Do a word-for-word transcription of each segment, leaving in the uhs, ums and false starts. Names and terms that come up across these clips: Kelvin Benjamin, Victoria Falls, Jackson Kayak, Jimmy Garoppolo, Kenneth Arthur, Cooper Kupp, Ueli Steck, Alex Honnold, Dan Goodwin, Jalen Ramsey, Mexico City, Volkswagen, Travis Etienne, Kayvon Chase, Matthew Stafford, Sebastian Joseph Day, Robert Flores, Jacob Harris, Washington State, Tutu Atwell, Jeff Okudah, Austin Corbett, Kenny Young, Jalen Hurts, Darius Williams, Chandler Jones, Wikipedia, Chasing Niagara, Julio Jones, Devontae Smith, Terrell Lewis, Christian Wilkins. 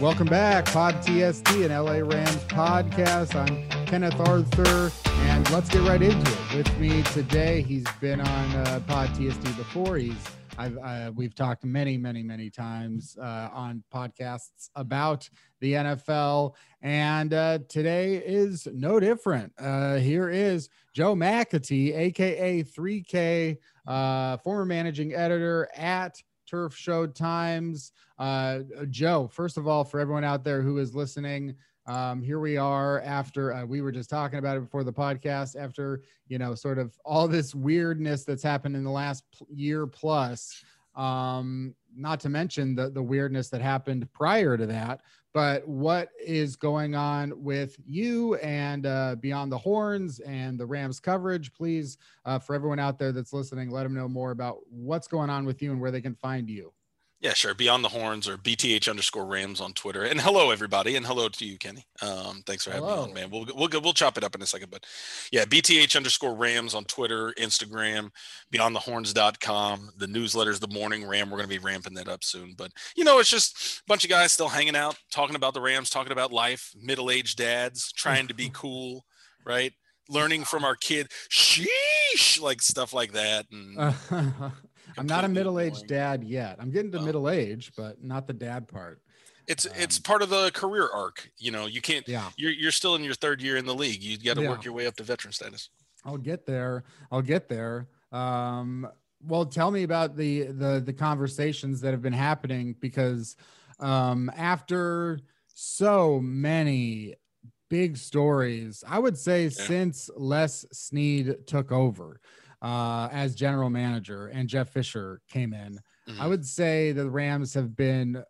Welcome back, Pod T S T, an L A Rams podcast. I'm Kenneth Arthur, and let's get right into it. With me today, he's been on uh, Pod T S T before. He's I've, uh, we've talked many, many, many times uh, on podcasts about the N F L, and uh, today is no different. Uh, here is Joe McAtee, a k a. three K, uh, former managing editor at Turf Show Times. Uh, Joe, first of all, for everyone out there who is listening, Um, here we are after uh, we were just talking about it before the podcast, after, you know, sort of all this weirdness that's happened in the last p- year plus, um, not to mention the, the weirdness that happened prior to that. But what is going on with you and uh, Beyond the Horns and the Rams coverage? Please, uh, for everyone out there that's listening, let them know more about what's going on with you and where they can find you. Yeah, sure. Beyond the Horns or B T H underscore Rams on Twitter. And hello, everybody. And hello to you, Kenny. Um, thanks for having hello. me on, man. We'll, we'll we'll chop it up in a second. But yeah, B T H underscore Rams on Twitter, Instagram, beyond the horns dot com. The newsletter's the morning Ram. We're going to be ramping that up soon. But, you know, it's just a bunch of guys still hanging out, talking about the Rams, talking about life, middle-aged dads, trying to be cool, right? Learning from our kid. Sheesh! Like stuff like that. And I'm not a middle-aged dad yet. I'm getting to um, middle age, but not the dad part. It's um, it's part of the career arc. You know, you can't, yeah. you're, you're still in your third year in the league. You got to yeah. work your way up to veteran status. I'll get there. I'll get there. Um, well, tell me about the, the, the conversations that have been happening, because um, after so many big stories, I would say yeah. since Les Snead took over, uh, as general manager and Jeff Fisher came in, mm-hmm. I would say the Rams have been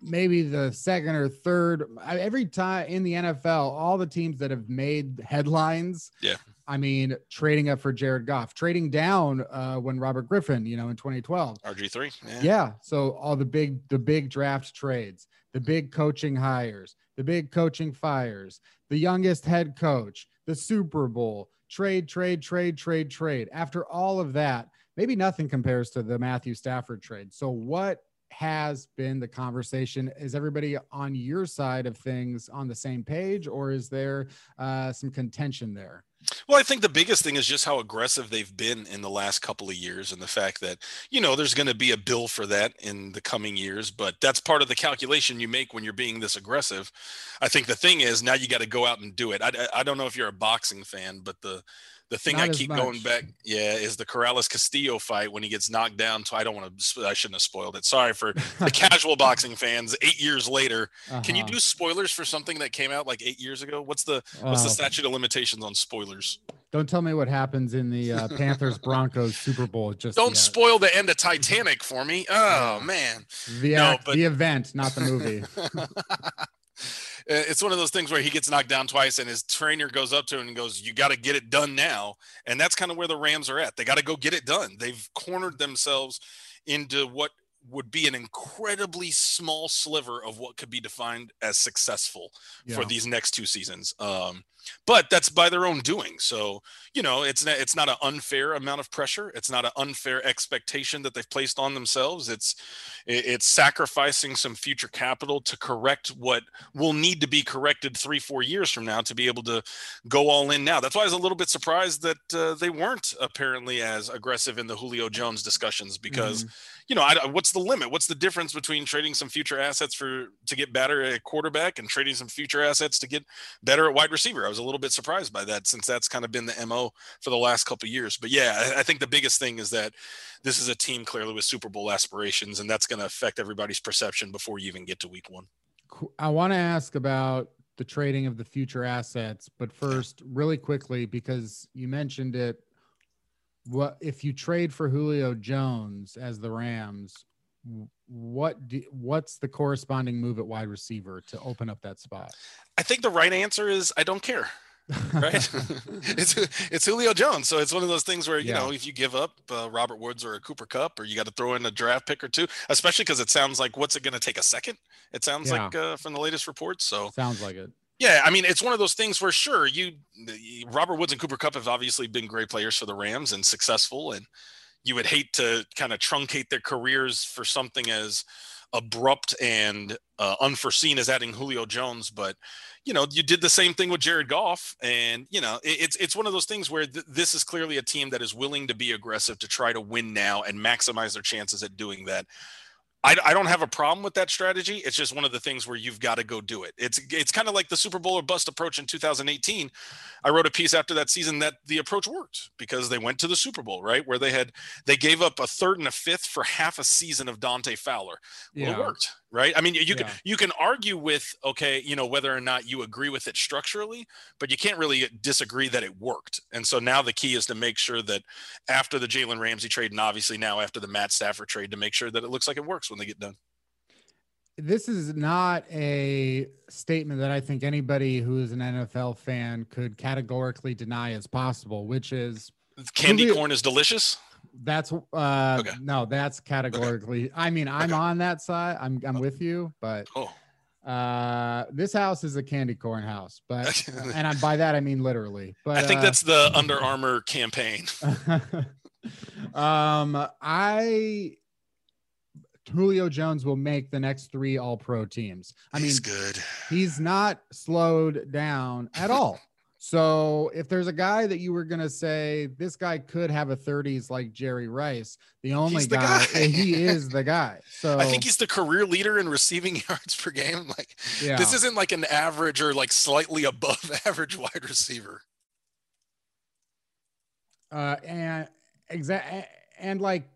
maybe the second or third every time in the N F L, all the teams that have made headlines. Yeah. I mean, trading up for Jared Goff, trading down, uh, when Robert Griffin, you know, in twenty twelve, R G three. Yeah. yeah. So all the big, the big draft trades, the big coaching hires, the big coaching fires, the youngest head coach, the Super Bowl, trade, trade, trade, trade, trade. After all of that, maybe nothing compares to the Matthew Stafford trade. So what has been the conversation? Is everybody on your side of things on the same page, or is there uh, some contention there? Well, I think the biggest thing is just how aggressive they've been in the last couple of years, and the fact that, you know, there's going to be a bill for that in the coming years, but that's part of the calculation you make when you're being this aggressive. I think the thing is now you got to go out and do it. I, I don't know if you're a boxing fan, but the the thing Not I keep much. going back, yeah, is the Corrales-Castillo fight when he gets knocked down. So I don't want to, I shouldn't have spoiled it. Sorry for the casual boxing fans. Eight years later, uh-huh. Can you do spoilers for something that came out like eight years ago? What's the what's oh. the statute of limitations on spoilers? Don't tell me what happens in the uh, Panthers Broncos Super Bowl. Just don't yet. spoil the end of Titanic for me. Oh man, the no, act, but... the event, not the movie. It's one of those things where he gets knocked down twice and his trainer goes up to him and goes, you got to get it done now. And that's kind of where the Rams are at. They got to go get it done. They've cornered themselves into what would be an incredibly small sliver of what could be defined as successful yeah. for these next two seasons. Um, but that's by their own doing. So, you know, it's not, it's not an unfair amount of pressure. It's not an unfair expectation that they've placed on themselves. It's, it's sacrificing some future capital to correct what will need to be corrected three, four years from now to be able to go all in now. That's why I was a little bit surprised that uh, they weren't apparently as aggressive in the Julio Jones discussions, because, mm-hmm. you know, I, what's the limit? What's the difference between trading some future assets for to get better at quarterback and trading some future assets to get better at wide receiver? I was a little bit surprised by that, since that's kind of been the M O for the last couple of years. But yeah, I think the biggest thing is that this is a team clearly with Super Bowl aspirations, and that's going to affect everybody's perception before you even get to week one. I want to ask about the trading of the future assets, but first, really quickly, because you mentioned it, what if you trade for Julio Jones as the Rams, what do, what's the corresponding move at wide receiver to open up that spot? I think the right answer is I don't care. Right? it's it's Julio Jones, so it's one of those things where you yeah. know, if you give up uh, Robert Woods or a Cooper Kupp, or you got to throw in a draft pick or two, especially because it sounds like, what's it going to take, a second? It sounds yeah. like uh, from the latest reports. So sounds like it. Yeah, I mean, it's one of those things where, sure, you Robert Woods and Cooper Kupp have obviously been great players for the Rams and successful, and you would hate to kind of truncate their careers for something as abrupt and uh, unforeseen as adding Julio Jones. But, you know, you did the same thing with Jared Goff. And, you know, it, it's it's one of those things where th- this is clearly a team that is willing to be aggressive to try to win now and maximize their chances at doing that. I, I don't have a problem with that strategy. It's just one of the things where you've got to go do it. It's it's kind of like the Super Bowl or bust approach in two thousand eighteen. I wrote a piece after that season that the approach worked because they went to the Super Bowl, right, where they had they gave up a third and a fifth for half a season of Dante Fowler. Well, yeah. It worked, right? I mean, you, you yeah. can you can argue with, okay, you know, whether or not you agree with it structurally, but you can't really disagree that it worked. And so now the key is to make sure that after the Jalen Ramsey trade and obviously now after the Matt Stafford trade to make sure that it looks like it works when they get done. This is not a statement that I think anybody who is an N F L fan could categorically deny as possible, which is candy Julio, corn is delicious. That's uh okay. No, that's categorically. Okay. I mean, I'm okay. on that side. I'm I'm oh. with you, but oh. uh this house is a candy corn house, but and I, by that I mean literally. But I think uh, that's the Under Armour campaign. um, I. Julio Jones will make the next three all-pro teams. I mean, he's good. He's not slowed down at all. So if there's a guy that you were going to say, this guy could have a thirties like Jerry Rice, the only he's guy, the guy. he is the guy. So I think he's the career leader in receiving yards per game. Like yeah. this isn't like an average or like slightly above average wide receiver. Uh, and exactly. And like,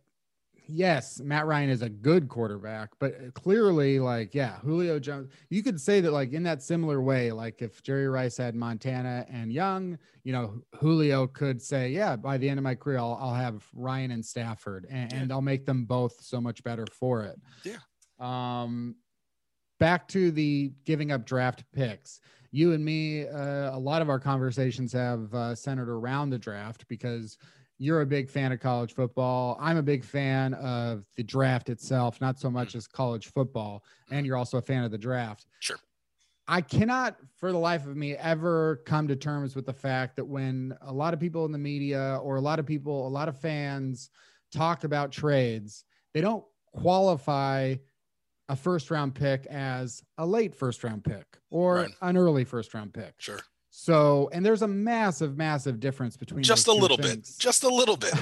yes, Matt Ryan is a good quarterback, but clearly, like, yeah, Julio Jones, you could say that, like, in that similar way, like, if Jerry Rice had Montana and Young, you know, Julio could say, yeah, by the end of my career, I'll, I'll have Ryan and Stafford, and, yeah. and I'll make them both so much better for it. Yeah. Um, back to the giving up draft picks. You and me, uh, a lot of our conversations have uh, centered around the draft because you're a big fan of college football. I'm a big fan of the draft itself, not so much as college football. And you're also a fan of the draft. Sure. I cannot, for the life of me, ever come to terms with the fact that when a lot of people in the media or a lot of people, a lot of fans talk about trades, they don't qualify a first round pick as a late first round pick or right. an early first round pick. Sure. So, and there's a massive, massive difference between just a little bit, just a little bit.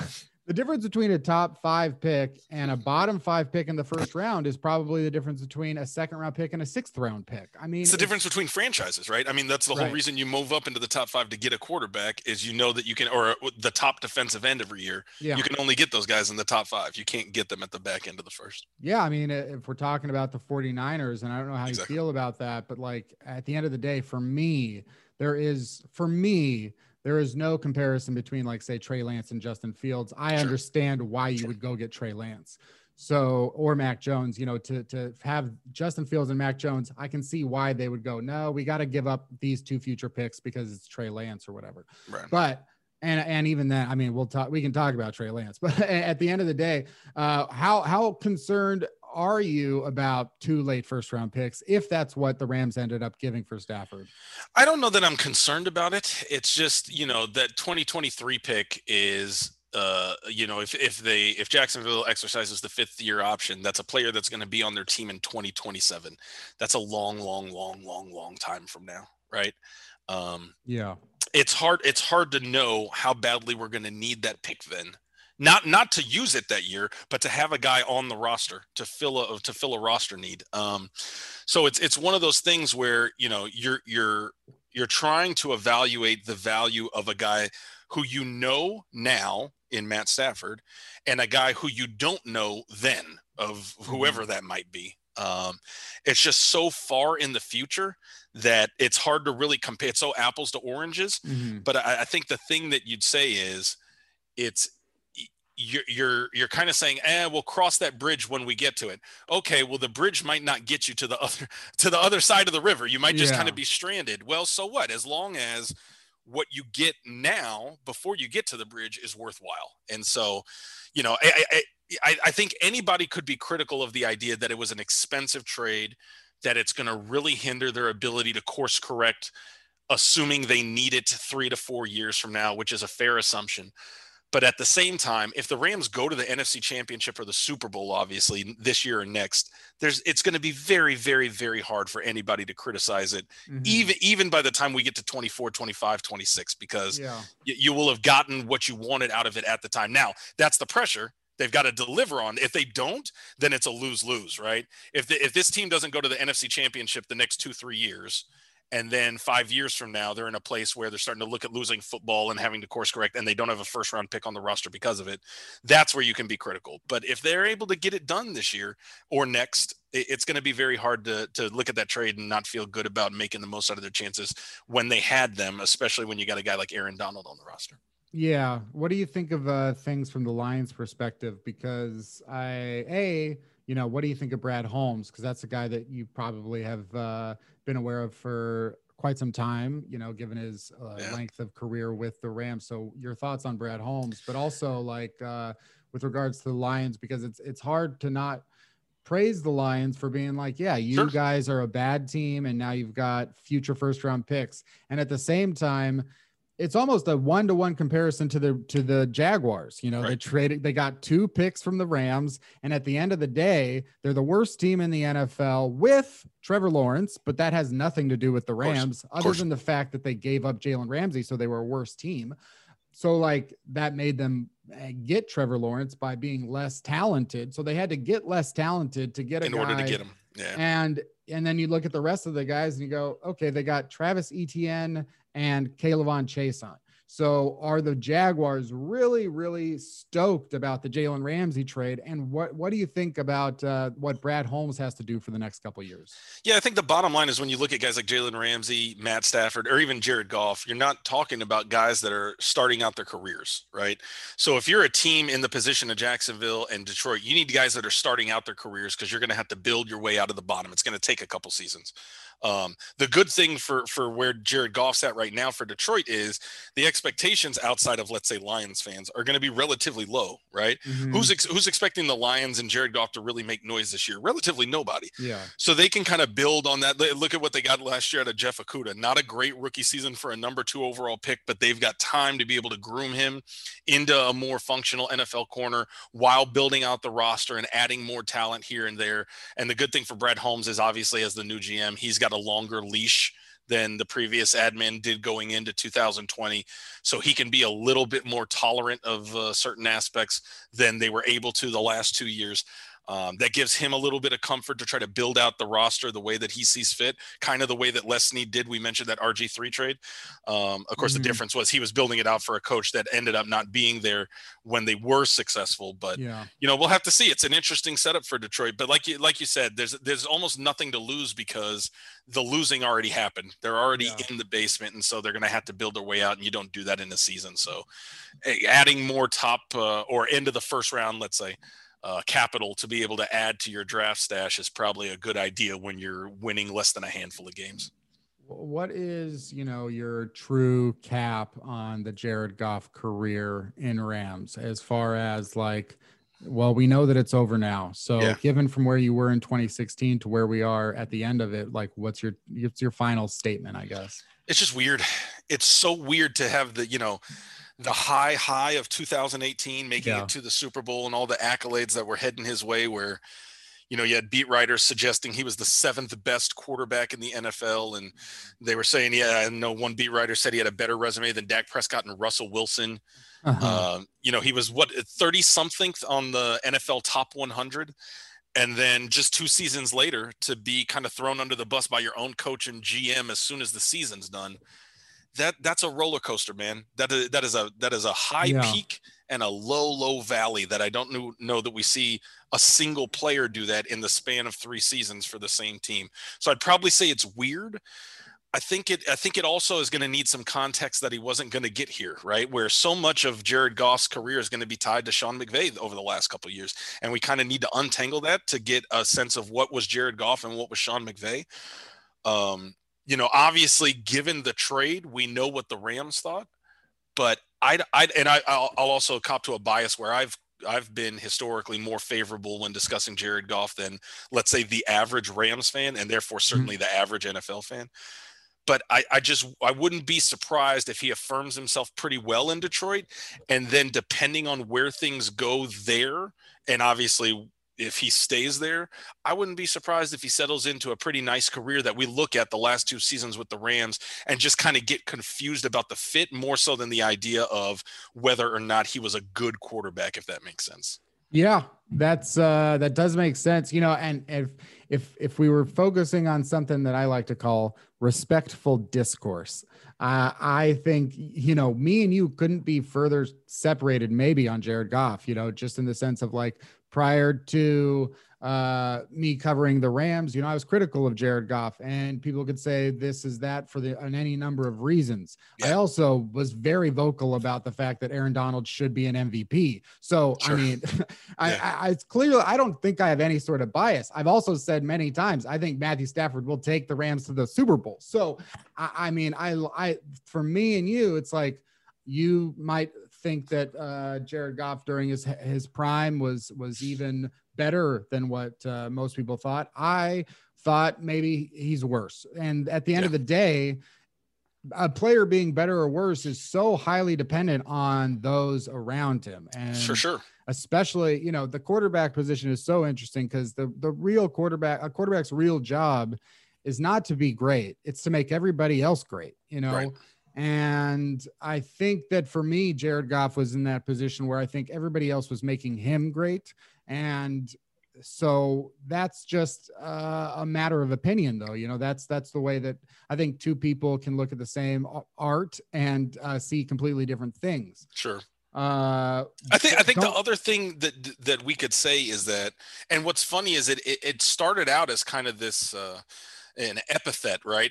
The difference between a top five pick and a bottom five pick in the first round is probably the difference between a second round pick and a sixth round pick. I mean, it's the it's, difference between franchises, right? I mean, that's the right. whole reason you move up into the top five to get a quarterback is, you know, that you can, or the top defensive end every year, yeah. you can only get those guys in the top five. You can't get them at the back end of the first. Yeah. I mean, if we're talking about the forty-niners, and I don't know how exactly. you feel about that, but like at the end of the day, for me, There is, for me, there is no comparison between, like, say, Trey Lance and Justin Fields. I sure. understand why you sure. would go get Trey Lance. So, or Mac Jones, you know, to, to have Justin Fields and Mac Jones, I can see why they would go, no, we got to give up these two future picks because it's Trey Lance or whatever. Right. But, and, and even then, I mean, we'll talk, we can talk about Trey Lance, but at the end of the day, uh, how, how concerned are you about two late first round picks if that's what the Rams ended up giving for Stafford? I don't know that I'm concerned about it. It's just, you know, that twenty twenty-three pick is, uh, you know, if, if they, if Jacksonville exercises the fifth year option, that's a player that's going to be on their team in twenty twenty-seven. That's a long, long, long, long, long time from now. Right. Um, yeah, it's hard. It's hard to know how badly we're going to need that pick then. Not not to use it that year, but to have a guy on the roster to fill a to fill a roster need. Um, so it's it's one of those things where, you know, you're you're you're trying to evaluate the value of a guy who you know now in Matt Stafford, and a guy who you don't know then of whoever that might be. Um, it's just so far in the future that it's hard to really compare. It's so apples to oranges. Mm-hmm. But I, I think the thing that you'd say is it's. You're, you're, you're kind of saying, eh, we'll cross that bridge when we get to it. Okay. Well, the bridge might not get you to the other, to the other side of the river. You might just yeah. kind of be stranded. Well, so what, as long as what you get now before you get to the bridge is worthwhile. And so, you know, I, I, I, I think anybody could be critical of the idea that it was an expensive trade, that it's going to really hinder their ability to course correct, assuming they need it three to four years from now, which is a fair assumption. But at the same time, if the Rams go to the N F C Championship or the Super Bowl, obviously this year or next, there's it's going to be very, very, very hard for anybody to criticize it, mm-hmm. even even by the time we get to twenty-four, twenty-five, twenty-six, because yeah. y- you will have gotten what you wanted out of it at the time. Now, that's the pressure they've got to deliver on. If they don't, then it's a lose-lose, right? If the, if this team doesn't go to the N F C Championship the next two, three years, and then five years from now, they're in a place where they're starting to look at losing football and having to course correct, and they don't have a first round pick on the roster because of it. That's where you can be critical. But if they're able to get it done this year or next, it's going to be very hard to, to look at that trade and not feel good about making the most out of their chances when they had them, especially when you got a guy like Aaron Donald on the roster. Yeah. What do you think of uh, things from the Lions perspective? Because I, A, you know, what do you think of Brad Holmes? Because that's a guy that you probably have uh, been aware of for quite some time, you know, given his uh, yeah. length of career with the Rams. So your thoughts on Brad Holmes, but also like uh, with regards to the Lions, because it's it's hard to not praise the Lions for being like, yeah, you sure. guys are a bad team, and now you've got future first round picks. And at the same time, it's almost a one-to-one comparison to the, to the Jaguars. You know, right. they traded, they got two picks from the Rams, and at the end of the day, they're the worst team in the N F L with Trevor Lawrence, but that has nothing to do with the Rams, other than the fact that they gave up Jalen Ramsey. So they were a worse team. So like that made them get Trevor Lawrence by being less talented. So they had to get less talented to get a guy in order to get him. Yeah. And, and then you look at the rest of the guys and you go, okay, they got Travis Etienne and Kayvon Chase on. So are the Jaguars really, really stoked about the Jalen Ramsey trade? And what, what do you think about uh, what Brad Holmes has to do for the next couple of years? Yeah, I think the bottom line is when you look at guys like Jalen Ramsey, Matt Stafford, or even Jared Goff, you're not talking about guys that are starting out their careers, right? So if you're a team in the position of Jacksonville and Detroit, you need guys that are starting out their careers because you're going to have to build your way out of the bottom. It's going to take a couple seasons. Um, the good thing for, for where Jared Goff's at right now for Detroit is the expectations outside of, let's say, Lions fans are going to be relatively low, right? Mm-hmm. Who's ex- who's expecting the Lions and Jared Goff to really make noise this year? Relatively nobody. Yeah. So they can kind of build on that. Look at what they got last year out of Jeff Okudah. Not a great rookie season for a number two overall pick, but they've got time to be able to groom him into a more functional N F L corner while building out the roster and adding more talent here and there. And the good thing for Brad Holmes is obviously as the new G M, he's got a longer leash than the previous admin did going into two thousand twenty. So he can be a little bit more tolerant of uh, certain aspects than they were able to the last two years. Um, that gives him a little bit of comfort to try to build out the roster the way that he sees fit, kind of the way that Les Snead did. We mentioned that R G three trade. Um, of course, mm-hmm. the difference was he was building it out for a coach that ended up not being there when they were successful. But, yeah. you know, we'll have to see. It's an interesting setup for Detroit. But like you, like you said, there's there's almost nothing to lose because the losing already happened. They're already yeah. in the basement, and so they're going to have to build their way out, and you don't do that in the season. So hey, adding more top uh, or end of the first round, let's say, Uh, capital to be able to add to your draft stash is probably a good idea when you're winning less than a handful of games. What is, you know, your true cap on the Jared Goff career in Rams as far as like, well, we know that it's over now. So yeah. given from where you were in twenty sixteen to where we are at the end of it, like what's your, what's your final statement, I guess? It's just weird. It's so weird to have the, you know, the high, high of two thousand eighteen, making yeah. it to the Super Bowl and all the accolades that were heading his way where, you know, you had beat writers suggesting he was the seventh best quarterback in the N F L. And they were saying, yeah, I know one beat writer said he had a better resume than Dak Prescott and Russell Wilson. Uh-huh. Uh, you know, he was what, thirty something on the N F L top one hundred. And then just two seasons later to be kind of thrown under the bus by your own coach and G M as soon as the season's done. That that's a roller coaster, man. That is, that is a that is a high yeah. peak and a low, low valley that I don't know, know that we see a single player do that in the span of three seasons for the same team. So I'd probably say it's weird. I think it I think it also is going to need some context that he wasn't going to get here, right? Where so much of Jared Goff's career is going to be tied to Sean McVay over the last couple of years. And we kind of need to untangle that to get a sense of what was Jared Goff and what was Sean McVay. Um You know, obviously, given the trade, we know what the Rams thought, but I'd, I'd and I, I'll, I'll also cop to a bias where I've I've been historically more favorable when discussing Jared Goff than, let's say, the average Rams fan, and therefore certainly mm-hmm. the average N F L fan. but I, I just I wouldn't be surprised if he affirms himself pretty well in Detroit. And then depending on where things go there, and obviously if he stays there, I wouldn't be surprised if he settles into a pretty nice career that we look at the last two seasons with the Rams and just kind of get confused about the fit more so than the idea of whether or not he was a good quarterback, if that makes sense. Yeah, that's uh, that does make sense. You know, and if if if we were focusing on something that I like to call respectful discourse, uh, I think, you know, me and you couldn't be further separated maybe on Jared Goff, you know, just in the sense of like prior to uh, me covering the Rams, you know, I was critical of Jared Goff and people could say this is that for the on any number of reasons. Yeah. I also was very vocal about the fact that Aaron Donald should be an M V P. So, sure. I mean, I, yeah. I, I it's clearly, I don't think I have any sort of bias. I've also said many times, I think Matthew Stafford will take the Rams to the Super Bowl. So, I, I mean, I, I, for me and you, it's like, you might think that uh, Jared Goff during his his prime was was even better than what uh, most people thought. I thought maybe he's worse. And at the end yeah. of the day, a player being better or worse is so highly dependent on those around him. And for sure, especially, you know, the quarterback position is so interesting because the the real quarterback, a quarterback's real job is not to be great. It's to make everybody else great, you know. Right. And I think that for me, Jared Goff was in that position where I think everybody else was making him great. And so that's just uh, a matter of opinion, though. You know, that's that's the way that I think two people can look at the same art and uh, see completely different things. Sure. Uh, I think I think the other thing that that we could say is that, and what's funny is it it, it started out as kind of this uh, an epithet, right,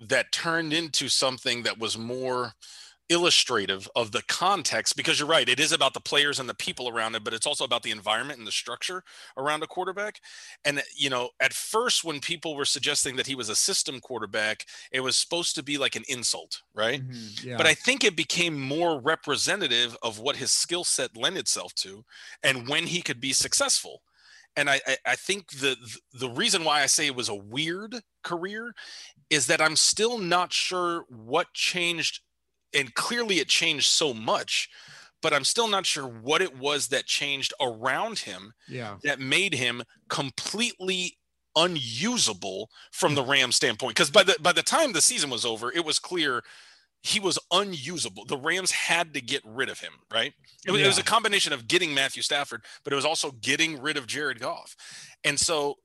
that turned into something that was more illustrative of the context, because you're right, it is about the players and the people around it, but it's also about the environment and the structure around a quarterback. And, you know, at first when people were suggesting that he was a system quarterback, it was supposed to be like an insult, right? Mm-hmm, yeah. But I think it became more representative of what his skill set lent itself to and when he could be successful. And I, I think the the reason why I say it was a weird career is that I'm still not sure what changed, and clearly it changed so much, but I'm still not sure what it was that changed around him yeah. that made him completely unusable from the Rams standpoint. Because by the by the time the season was over, it was clear he was unusable. The Rams had to get rid of him, right? It was, yeah. it was a combination of getting Matthew Stafford, but it was also getting rid of Jared Goff. And so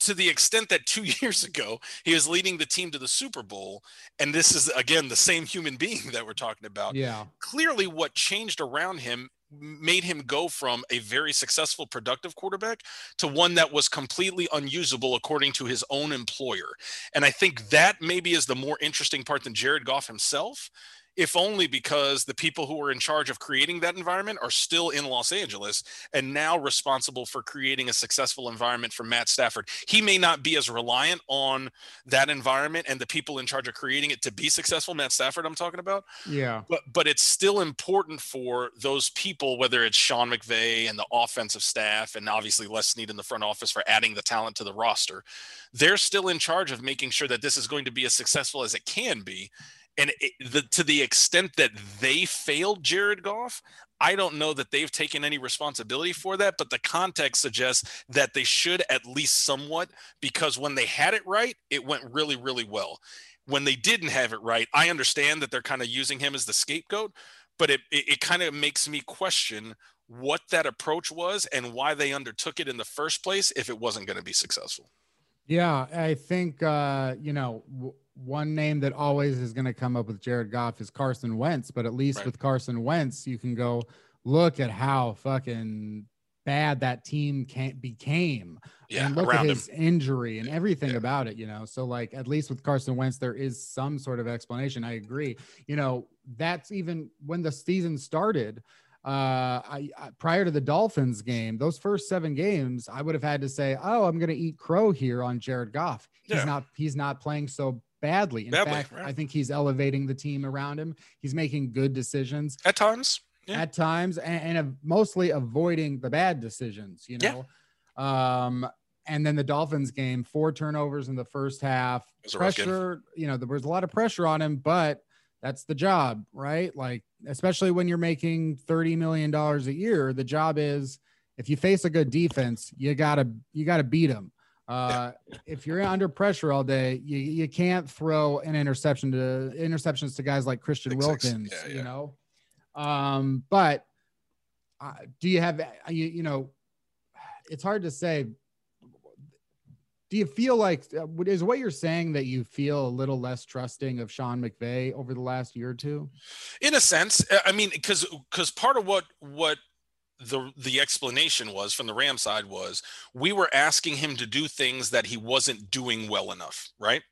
to the extent that two years ago, he was leading the team to the Super Bowl, and this is, again, the same human being that we're talking about. Yeah. Clearly what changed around him made him go from a very successful, productive quarterback to one that was completely unusable according to his own employer. And I think that maybe is the more interesting part than Jared Goff himself, if only because the people who are in charge of creating that environment are still in Los Angeles and now responsible for creating a successful environment for Matt Stafford. He may not be as reliant on that environment and the people in charge of creating it to be successful, Matt Stafford I'm talking about. Yeah. But but it's still important for those people, whether it's Sean McVay and the offensive staff and obviously Les Snead in the front office for adding the talent to the roster. They're still in charge of making sure that this is going to be as successful as it can be. And it, the, to the extent that they failed Jared Goff, I don't know that they've taken any responsibility for that, but the context suggests that they should at least somewhat, because when they had it right, it went really, really well. When they didn't have it right, I understand that they're kind of using him as the scapegoat, but it, it, it kind of makes me question what that approach was and why they undertook it in the first place if it wasn't going to be successful. Yeah, I think, uh, you know, w- one name that always is going to come up with Jared Goff is Carson Wentz, but at least right. with Carson Wentz, you can go look at how fucking bad that team can't became yeah, and look at his him. injury and everything yeah. about it, you know? So like, at least with Carson Wentz, there is some sort of explanation. I agree. You know, that's even when the season started, Uh, I, I, prior to the Dolphins game, those first seven games, I would have had to say, oh, I'm going to eat crow here on Jared Goff. He's yeah. not, he's not playing so badly. In badly, fact, right. I think he's elevating the team around him. He's making good decisions at times, yeah. at times, and, and uh, mostly avoiding the bad decisions, you know? Yeah. Um, And then the Dolphins game, four turnovers in the first half. Pressure, you know, there was a lot of pressure on him, but that's the job, right? Like, especially when you're making thirty million dollars a year, the job is, if you face a good defense, you gotta, you gotta beat them. Uh, if you're under pressure all day, you, you can't throw an interception to interceptions to guys like Christian Wilkins, yeah, yeah. you know? Um, but uh, do you have, you, you know, it's hard to say. Do you feel like, is what you're saying that you feel a little less trusting of Sean McVay over the last year or two? In a sense, I mean, because because part of what what the the explanation was from the Ram side was we were asking him to do things that he wasn't doing well enough, right?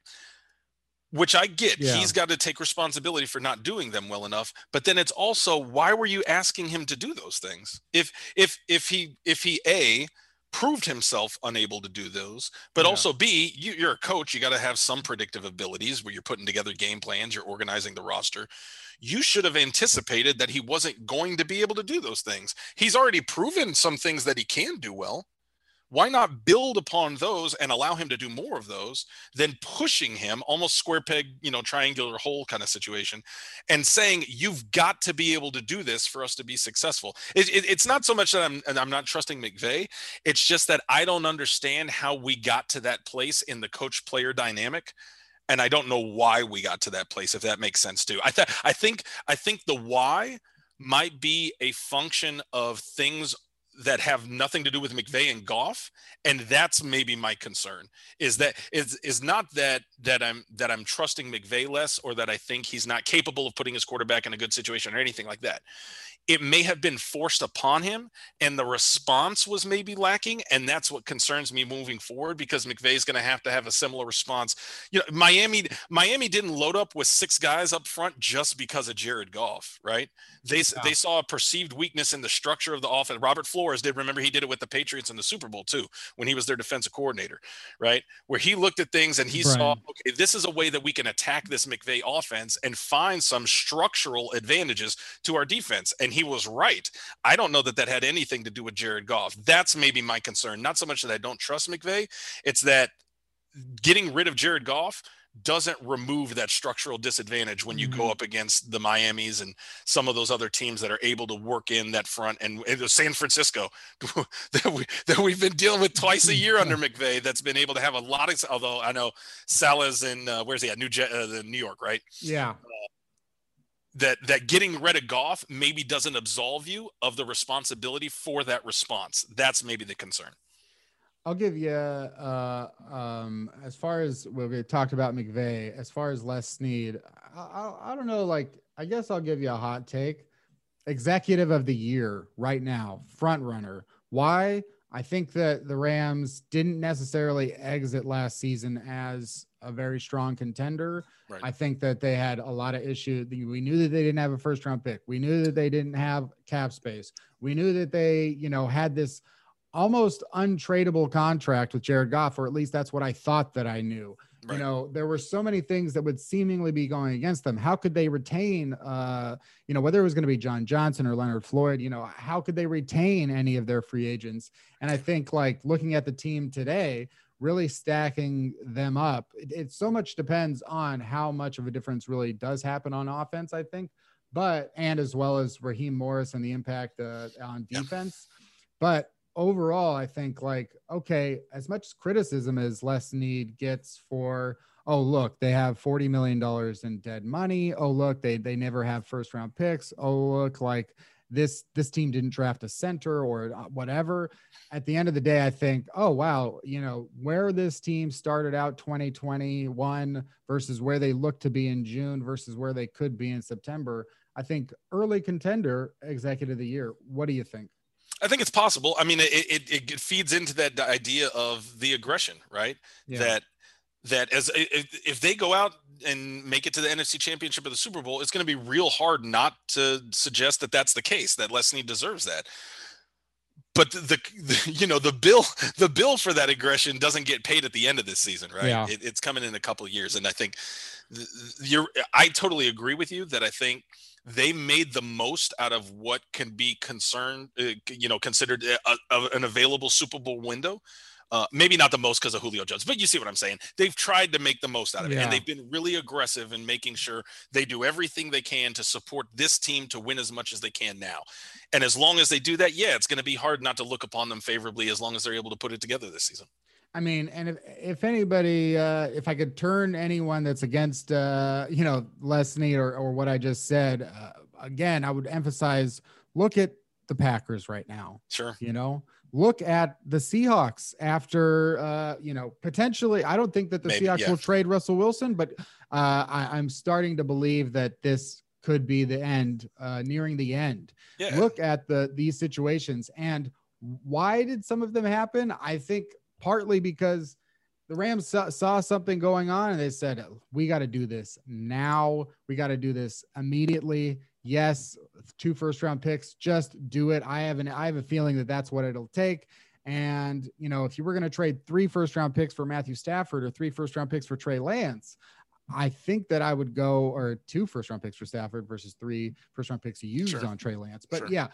Which I get. Yeah. He's got to take responsibility for not doing them well enough. But then it's also, why were you asking him to do those things? If if if he if he a proved himself unable to do those, but yeah. also B, you, you're a coach. You got to have some predictive abilities where you're putting together game plans, you're organizing the roster. You should have anticipated that he wasn't going to be able to do those things. He's already proven some things that he can do well. Why not build upon those and allow him to do more of those than pushing him almost square peg, you know, triangular hole kind of situation and saying, you've got to be able to do this for us to be successful. It, it, it's not so much that I'm, and I'm not trusting McVay. It's just that I don't understand how we got to that place in the coach player dynamic. And I don't know why we got to that place, if that makes sense too. I th- I think, I think the why might be a function of things that have nothing to do with McVay and Goff. And that's maybe my concern, is that is, is not that, that I'm, that I'm trusting McVay less, or that I think he's not capable of putting his quarterback in a good situation or anything like that. It may have been forced upon him and the response was maybe lacking. And that's what concerns me moving forward, because McVay is going to have to have a similar response. You know, Miami, Miami didn't load up with six guys up front just because of Jared Goff, right? They, yeah. they saw a perceived weakness in the structure of the offense. Robert Flores did. Remember, he did it with the Patriots in the Super Bowl too, when he was their defensive coordinator, right? Where he looked at things and he right. saw, okay, this is a way that we can attack this McVay offense and find some structural advantages to our defense. And he was right. I don't know that that had anything to do with Jared Goff. That's maybe my concern. Not so much that I don't trust McVay. It's that getting rid of Jared Goff doesn't remove that structural disadvantage when you mm-hmm. go up against the Miamis and some of those other teams that are able to work in that front. And, and San Francisco that, we, that we've been dealing with twice a year under McVay, that's been able to have a lot of, although I know Salah's in, uh, where's he at? New, uh, New York, right? Yeah. Uh, that that getting rid of Goff maybe doesn't absolve you of the responsibility for that response. That's maybe the concern. I'll give you, uh, um, as far as well, we talked about McVay, as far as Les Snead, I, I, I don't know, like, I guess I'll give you a hot take. Executive of the year right now, front runner. Why? I think that the Rams didn't necessarily exit last season as a very strong contender. Right. I think that they had a lot of issues. We knew that they didn't have a first round pick. We knew that they didn't have cap space. We knew that they, you know, had this almost untradeable contract with Jared Goff, or at least that's what I thought that I knew. Right. You know, there were so many things that would seemingly be going against them. How could they retain, uh, you know, whether it was going to be John Johnson or Leonard Floyd, you know, how could they retain any of their free agents? And I think, like, looking at the team today, really stacking them up, it, it so much depends on how much of a difference really does happen on offense, I think, but, and as well as Raheem Morris and the impact uh, on defense. Yeah. But overall, I think, like, okay, as much criticism as Les Snead gets for, oh, look, they have forty million dollars in dead money. Oh, look, they, they never have first round picks. Oh, look, like, this this team didn't draft a center or whatever. At the end of the day, I think, oh, wow, you know, where this team started out twenty twenty-one versus where they look to be in June versus where they could be in September. I think early contender, executive of the year. What do you think? I think it's possible. I mean, it it, it feeds into that idea of the aggression, right? Yeah. That that as if, if they go out and make it to the N F C Championship or the Super Bowl, it's going to be real hard not to suggest that that's the case, that Les Snead deserves that. But the, the, the you know the bill the bill for that aggression doesn't get paid at the end of this season, right? Yeah. It, it's coming in a couple of years, and I think you're. I totally agree with you that I think they made the most out of what can be concerned, uh, you know, considered a, a, an available Super Bowl window. Uh, maybe not the most because of Julio Jones, but you see what I'm saying. They've tried to make the most out of yeah. it, and they've been really aggressive in making sure they do everything they can to support this team to win as much as they can now. And as long as they do that, yeah, it's going to be hard not to look upon them favorably as long as they're able to put it together this season. I mean, and if, if anybody, uh, if I could turn anyone that's against, uh, you know, Les Snead or, or what I just said, uh, again, I would emphasize, look at the Packers right now. Sure. You know, look at the Seahawks after, uh, you know, potentially, I don't think that the Maybe, Seahawks yeah. will trade Russell Wilson, but uh, I, I'm starting to believe that this could be the end, uh, nearing the end. Yeah. Look at the these situations. And why did some of them happen? I think partly because the Rams saw, saw something going on and they said, we got to do this now. We got to do this immediately. Yes, two first round picks, just do it. I have an, I have a feeling that that's what it'll take. And, you know, if you were going to trade three first round picks for Matthew Stafford or three first round picks for Trey Lance, I think that I would go, or two first round picks for Stafford versus three first round picks used sure. on Trey Lance. But sure. yeah,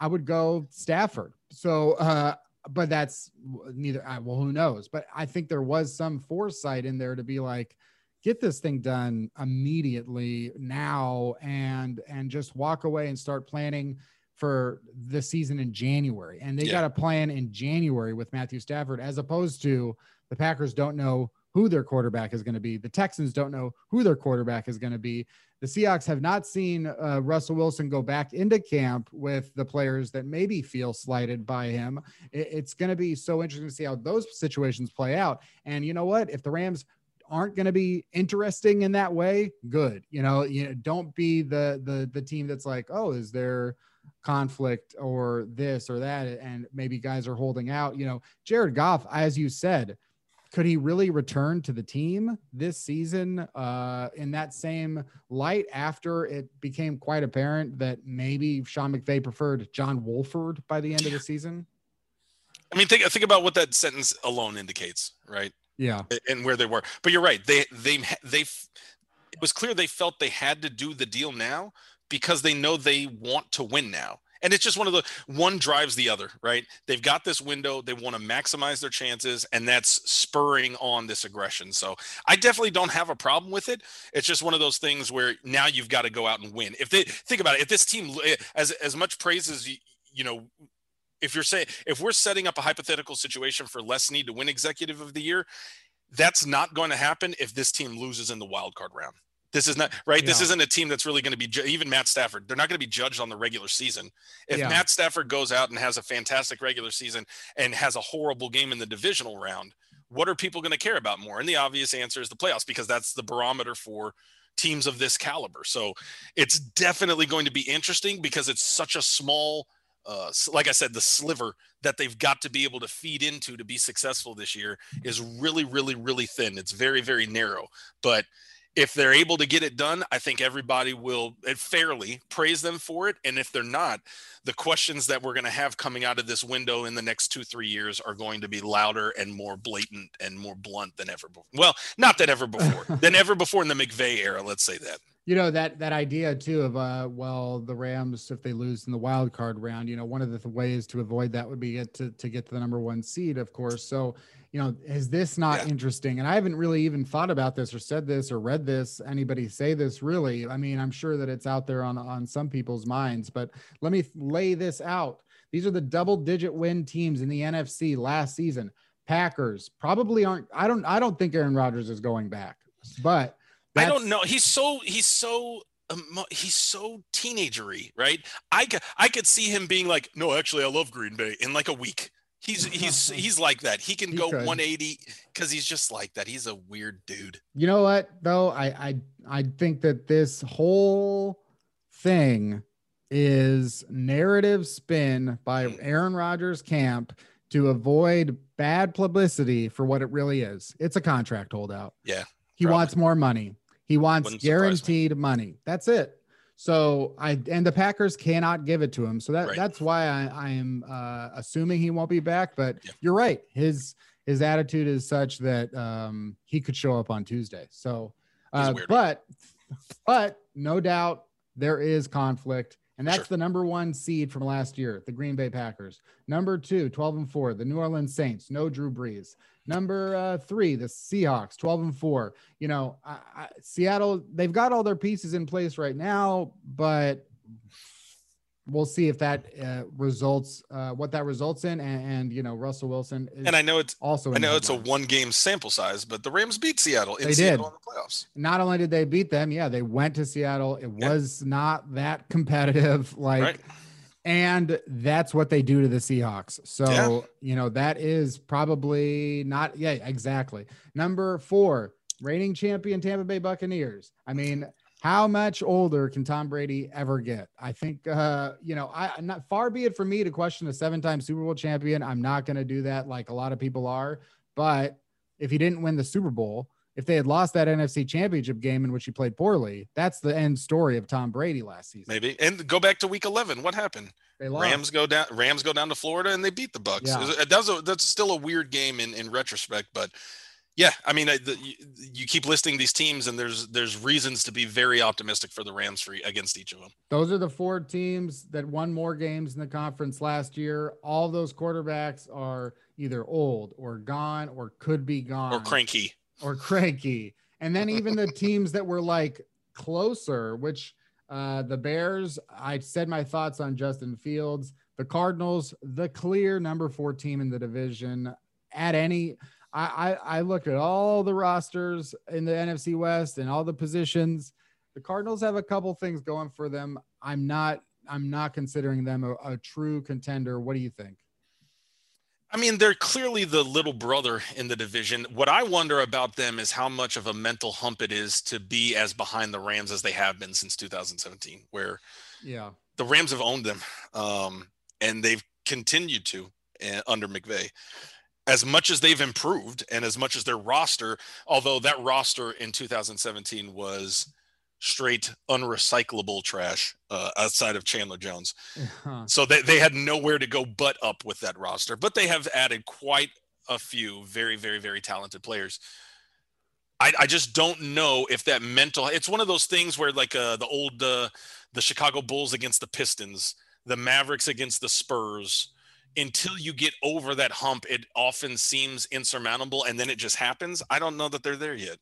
I would go Stafford. So, uh, but that's neither. Well, who knows? But I think there was some foresight in there to be like, get this thing done immediately now, and and just walk away and start planning for the season in January. And they yeah. got a plan in January with Matthew Stafford, as opposed to the Packers don't know who their quarterback is going to be. The Texans don't know who their quarterback is going to be. The Seahawks have not seen uh, Russell Wilson go back into camp with the players that maybe feel slighted by him. It, it's going to be so interesting to see how those situations play out. And you know what? If the Rams aren't going to be interesting in that way, good. You know, you know, don't be the, the, the team that's like, oh, is there conflict or this or that? And maybe guys are holding out, you know. Jared Goff, as you said, could he really return to the team this season uh, in that same light after it became quite apparent that maybe Sean McVay preferred John Wolford by the end of the season? I mean, think, think about what that sentence alone indicates, right? Yeah. And where they were. But you're right. They, they, they, it was clear they felt they had to do the deal now because they know they want to win now. And it's just one of the, one drives the other, right? They've got this window. They want to maximize their chances, and that's spurring on this aggression. So I definitely don't have a problem with it. It's just one of those things where now you've got to go out and win. If they think about it, if this team, as, as much praise as, you, you know, if you're saying, if we're setting up a hypothetical situation for Les Snead to win executive of the year, that's not going to happen if this team loses in the wild card round. This is not right. Yeah. This isn't a team that's really going to be ju- even Matt Stafford. They're not going to be judged on the regular season. If yeah. Matt Stafford goes out and has a fantastic regular season and has a horrible game in the divisional round, what are people going to care about more? And the obvious answer is the playoffs, because that's the barometer for teams of this caliber. So it's definitely going to be interesting because it's such a small, Uh, like I said, the sliver that they've got to be able to feed into to be successful this year is really, really, really thin. It's very, very narrow. But if they're able to get it done, I think everybody will fairly praise them for it. And if they're not, the questions that we're going to have coming out of this window in the next two, three years are going to be louder and more blatant and more blunt than ever before. Well, not than ever before, than ever before in the McVay era, let's say that. You know, that, that idea too of, uh, well, the Rams, if they lose in the wild card round, you know, one of the th- ways to avoid that would be get to, to get to the number one seed, of course. So, you know, is this not yeah. interesting? And I haven't really even thought about this or said this or read this, anybody say this really. I mean, I'm sure that it's out there on, on some people's minds, but let me lay this out. These are the double digit win teams in the N F C last season. Packers probably aren't, I don't, I don't think Aaron Rodgers is going back, but That's, I don't know. He's so he's so um, he's so teenagery, right? I I could see him being like, no, actually, I love Green Bay in like a week. He's he's he's like that. He can he go could. one eighty because he's just like that. He's a weird dude. You know what though? I I I think that this whole thing is narrative spin by Aaron Rodgers' camp to avoid bad publicity for what it really is. It's a contract holdout. Yeah. He Probably. wants more money. He wants Wouldn't guaranteed money. That's it. So I, and the Packers cannot give it to him. So that, right. that's why I, I am uh, assuming he won't be back, but yeah. you're right. His, his attitude is such that um, he could show up on Tuesday. So, uh, but, but no doubt there is conflict, And that's sure. the number one seed from last year, the Green Bay Packers. Number two, twelve and four, the New Orleans Saints, no Drew Brees. Number uh, three, the Seahawks, twelve and four. You know, I, I, Seattle, they've got all their pieces in place right now, but we'll see if that uh, results, uh, what that results in. And, and you know, Russell Wilson is and I know it's also, I know it's a one game sample size, but the Rams beat Seattle in Seattle in the playoffs. Not only did they beat them, yeah, they went to Seattle. It yeah. was not that competitive, like, right. and that's what they do to the Seahawks. So, yeah. you know, that is probably not, yeah, exactly. Number four, reigning champion Tampa Bay Buccaneers. I mean, how much older can Tom Brady ever get? I think, uh, you know, I not far be it for me to question a seven-time Super Bowl champion. I'm not going to do that like a lot of people are. But if he didn't win the Super Bowl, if they had lost that N F C championship game in which he played poorly, that's the end story of Tom Brady last season. Maybe. And go back to week eleven. What happened? They lost. Rams go down, Rams go down to Florida and they beat the Bucs. Yeah. That was a, that's still a weird game in, in retrospect, but yeah, I mean, I, the, you, you keep listing these teams, and there's there's reasons to be very optimistic for the Rams for, against each of them. Those are the four teams that won more games in the conference last year. All those quarterbacks are either old or gone or could be gone. Or cranky. Or cranky. And then even the teams that were, like, closer, which uh, the Bears, I said my thoughts on Justin Fields. The Cardinals, the clear number four team in the division at any – I, I looked at all the rosters in the N F C West and all the positions. The Cardinals have a couple things going for them. I'm not, I'm not considering them a, a true contender. What do you think? I mean, they're clearly the little brother in the division. What I wonder about them is how much of a mental hump it is to be as behind the Rams as they have been since two thousand seventeen, where yeah, the Rams have owned them um, and they've continued to uh, under McVay. As much as they've improved and as much as their roster, although that roster in two thousand seventeen was straight unrecyclable trash uh, outside of Chandler Jones. Uh-huh. So they, they had nowhere to go but up with that roster, but they have added quite a few very, very, very talented players. I, I just don't know if that mental, it's one of those things where like uh, the old, uh, the Chicago Bulls against the Pistons, the Mavericks against the Spurs, until you get over that hump, it often seems insurmountable, and then it just happens. I don't know that they're there yet.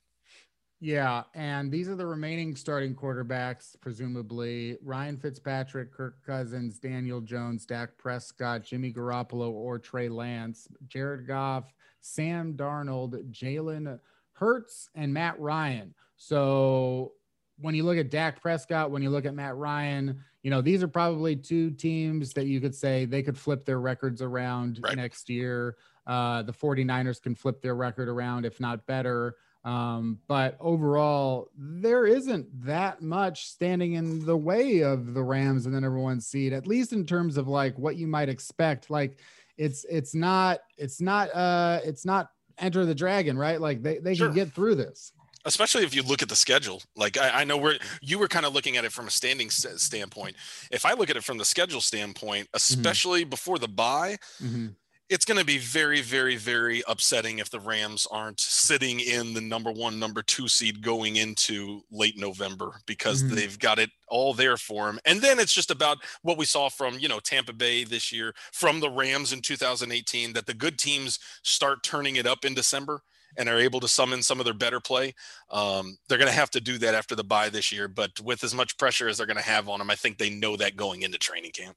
Yeah, and these are the remaining starting quarterbacks, presumably. Ryan Fitzpatrick, Kirk Cousins, Daniel Jones, Dak Prescott, Jimmy Garoppolo, or Trey Lance, Jared Goff, Sam Darnold, Jalen Hurts, and Matt Ryan. So when you look at Dak Prescott, when you look at Matt Ryan, you know, these are probably two teams that you could say they could flip their records around right. next year. Uh, the 49ers can flip their record around, if not better. Um, but overall, there isn't that much standing in the way of the Rams and the number one seed, at least in terms of like what you might expect. Like it's, it's not, it's not, uh, it's not Enter the Dragon, right? Like they, they sure. can get through this. Especially if you look at the schedule, like I, I know where you were kind of looking at it from a standing st- standpoint. If I look at it from the schedule standpoint, especially mm-hmm. before the bye, mm-hmm. it's going to be very, very, very upsetting if the Rams aren't sitting in the number one, number two seed going into late November, because mm-hmm. they've got it all there for them. And then it's just about what we saw from, you know, Tampa Bay this year, from the Rams in two thousand eighteen, that the good teams start turning it up in December and are able to summon some of their better play. Um, they're going to have to do that after the bye this year, but with as much pressure as they're going to have on them, I think they know that going into training camp.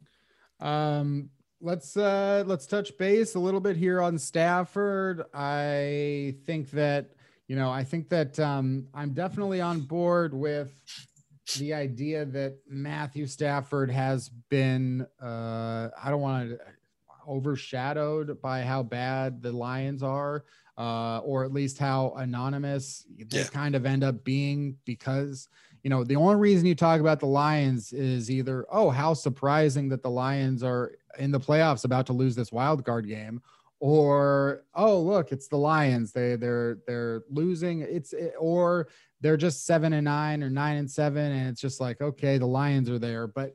Um, let's, uh, let's touch base a little bit here on Stafford. I think that, you know, I think that um, I'm definitely on board with the idea that Matthew Stafford has been, uh, I don't want to overshadowed by how bad the Lions are, uh, or at least how anonymous they yeah. kind of end up being, because, you know, the only reason you talk about the Lions is either, oh, how surprising that the Lions are in the playoffs about to lose this wild card game, or, oh, look, it's the Lions. They they're, they're losing it's, or they're just seven and nine or nine and seven. And it's just like, okay, the Lions are there, but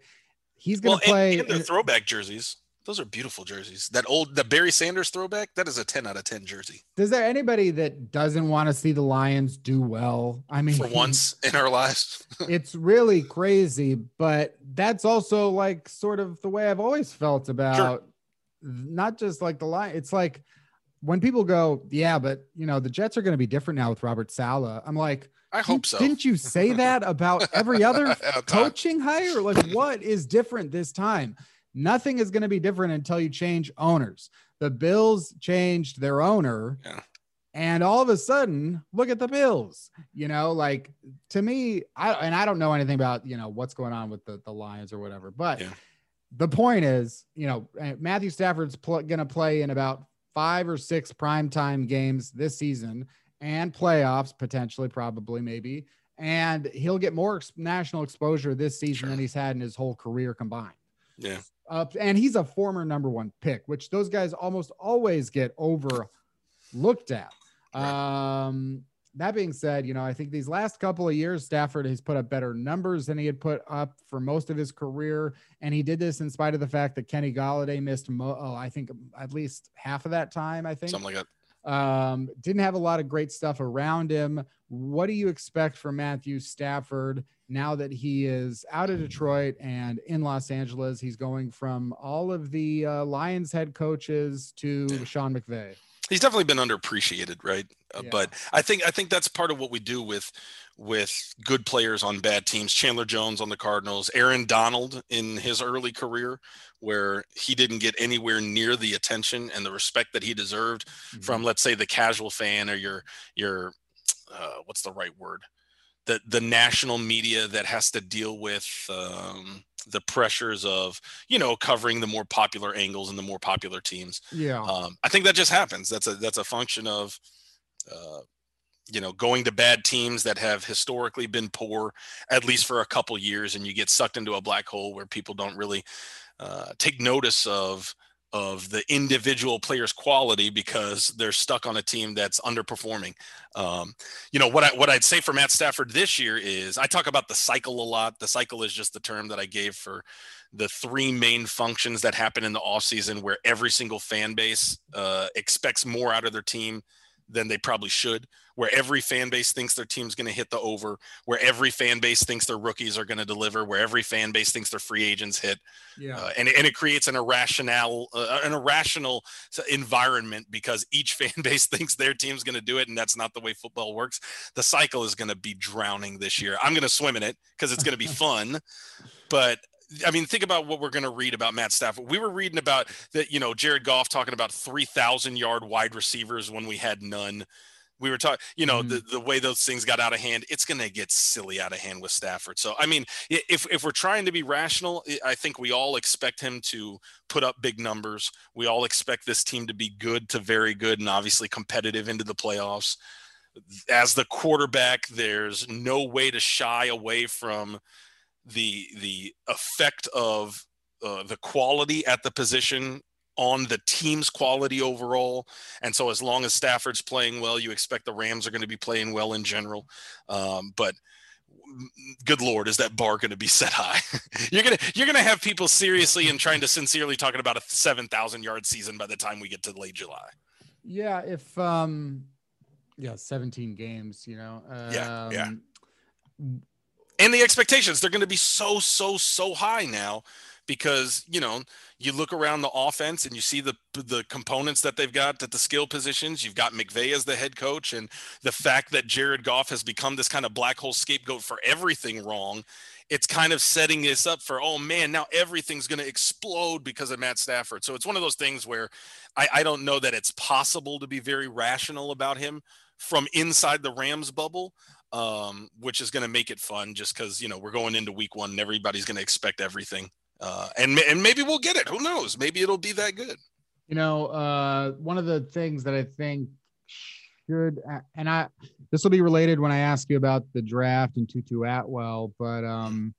he's going to well, play and, and their throwback jerseys. Those are beautiful jerseys. That old, the Barry Sanders throwback, that is a ten out of ten jersey. Is there anybody that doesn't want to see the Lions do well? I mean, for once in our lives, it's really crazy, but that's also like sort of the way I've always felt about sure. not just like the Lions. It's like when people go, yeah, but you know, the Jets are going to be different now with Robert Saleh. I'm like, I hope so. Didn't you say that about every other coaching hire? Like, what is different this time? Nothing is going to be different until you change owners. The Bills changed their owner. Yeah. And all of a sudden, look at the Bills, you know, like to me, I, and I don't know anything about, you know, what's going on with the, the Lions or whatever, but yeah. the point is, you know, Matthew Stafford's pl- going to play in about five or six primetime games this season and playoffs potentially, probably, maybe. And he'll get more ex- national exposure this season sure. than he's had in his whole career combined. Yeah. Uh, and he's a former number one pick, which those guys almost always get overlooked at. Right. Um, that being said, you know, I think these last couple of years, Stafford has put up better numbers than he had put up for most of his career. And he did this in spite of the fact that Kenny Galladay missed, mo- oh, I think at least half of that time, I think. Something like that. Um, didn't have a lot of great stuff around him. What do you expect from Matthew Stafford now that he is out of Detroit and in Los Angeles? He's going from all of the uh, Lions head coaches to yeah. Sean McVay. He's definitely been underappreciated, right? Uh, yeah. But I think I think that's part of what we do with with good players on bad teams. Chandler Jones on the Cardinals, Aaron Donald in his early career, where he didn't get anywhere near the attention and the respect that he deserved mm-hmm. from, let's say, the casual fan or your your uh, what's the right word? The, the national media that has to deal with um, the pressures of, you know, covering the more popular angles and the more popular teams. Yeah. Um, I think that just happens. That's a, that's a function of, uh, you know, going to bad teams that have historically been poor, at least for a couple years. And you get sucked into a black hole where people don't really uh, take notice of, of the individual player's quality because they're stuck on a team that's underperforming. Um, you know, what, I, what I'd say for Matt Stafford this year is I talk about the cycle a lot. The cycle is just the term that I gave for the three main functions that happen in the offseason where every single fan base uh, expects more out of their team than they probably should, where every fan base thinks their team's going to hit the over, where every fan base thinks their rookies are going to deliver, where every fan base thinks their free agents hit. Yeah. Uh, and, and it creates an irrational, uh, an irrational environment because each fan base thinks their team's going to do it. And that's not the way football works. The cycle is going to be drowning this year. I'm going to swim in it because it's going to be fun, but I mean, think about what we're going to read about Matt Stafford. We were reading about that, you know, Jared Goff talking about three thousand yard wide receivers when we had none. We were talking, you know, mm-hmm. the, the way those things got out of hand, it's going to get silly out of hand with Stafford. So, I mean, if, if we're trying to be rational, I think we all expect him to put up big numbers. We all expect this team to be good to very good and obviously competitive into the playoffs. As the quarterback, there's no way to shy away from the the effect of uh, the quality at the position on the team's quality overall. And so as long as Stafford's playing well, you expect the Rams are going to be playing well in general. Um, but good Lord, is that bar going to be set high? you're going to, you're going to have people seriously and trying to sincerely talking about a seven thousand yard season by the time we get to late July. Yeah. If, um, yeah, seventeen games, you know, um, yeah, yeah. And the expectations, they're going to be so, so, so high now because, you know, you look around the offense and you see the the components that they've got at the skill positions. You've got McVay as the head coach, and the fact that Jared Goff has become this kind of black hole scapegoat for everything wrong, it's kind of setting this up for, oh, man, now everything's going to explode because of Matt Stafford. So it's one of those things where I, I don't know that it's possible to be very rational about him from inside the Rams bubble. Um, which is going to make it fun just because, you know, we're going into week one and everybody's going to expect everything. Uh, and, and maybe we'll get it. Who knows? Maybe it'll be that good. You know, uh, one of the things that I think should, and I, this will be related when I ask you about the draft and Tutu Atwell, but um,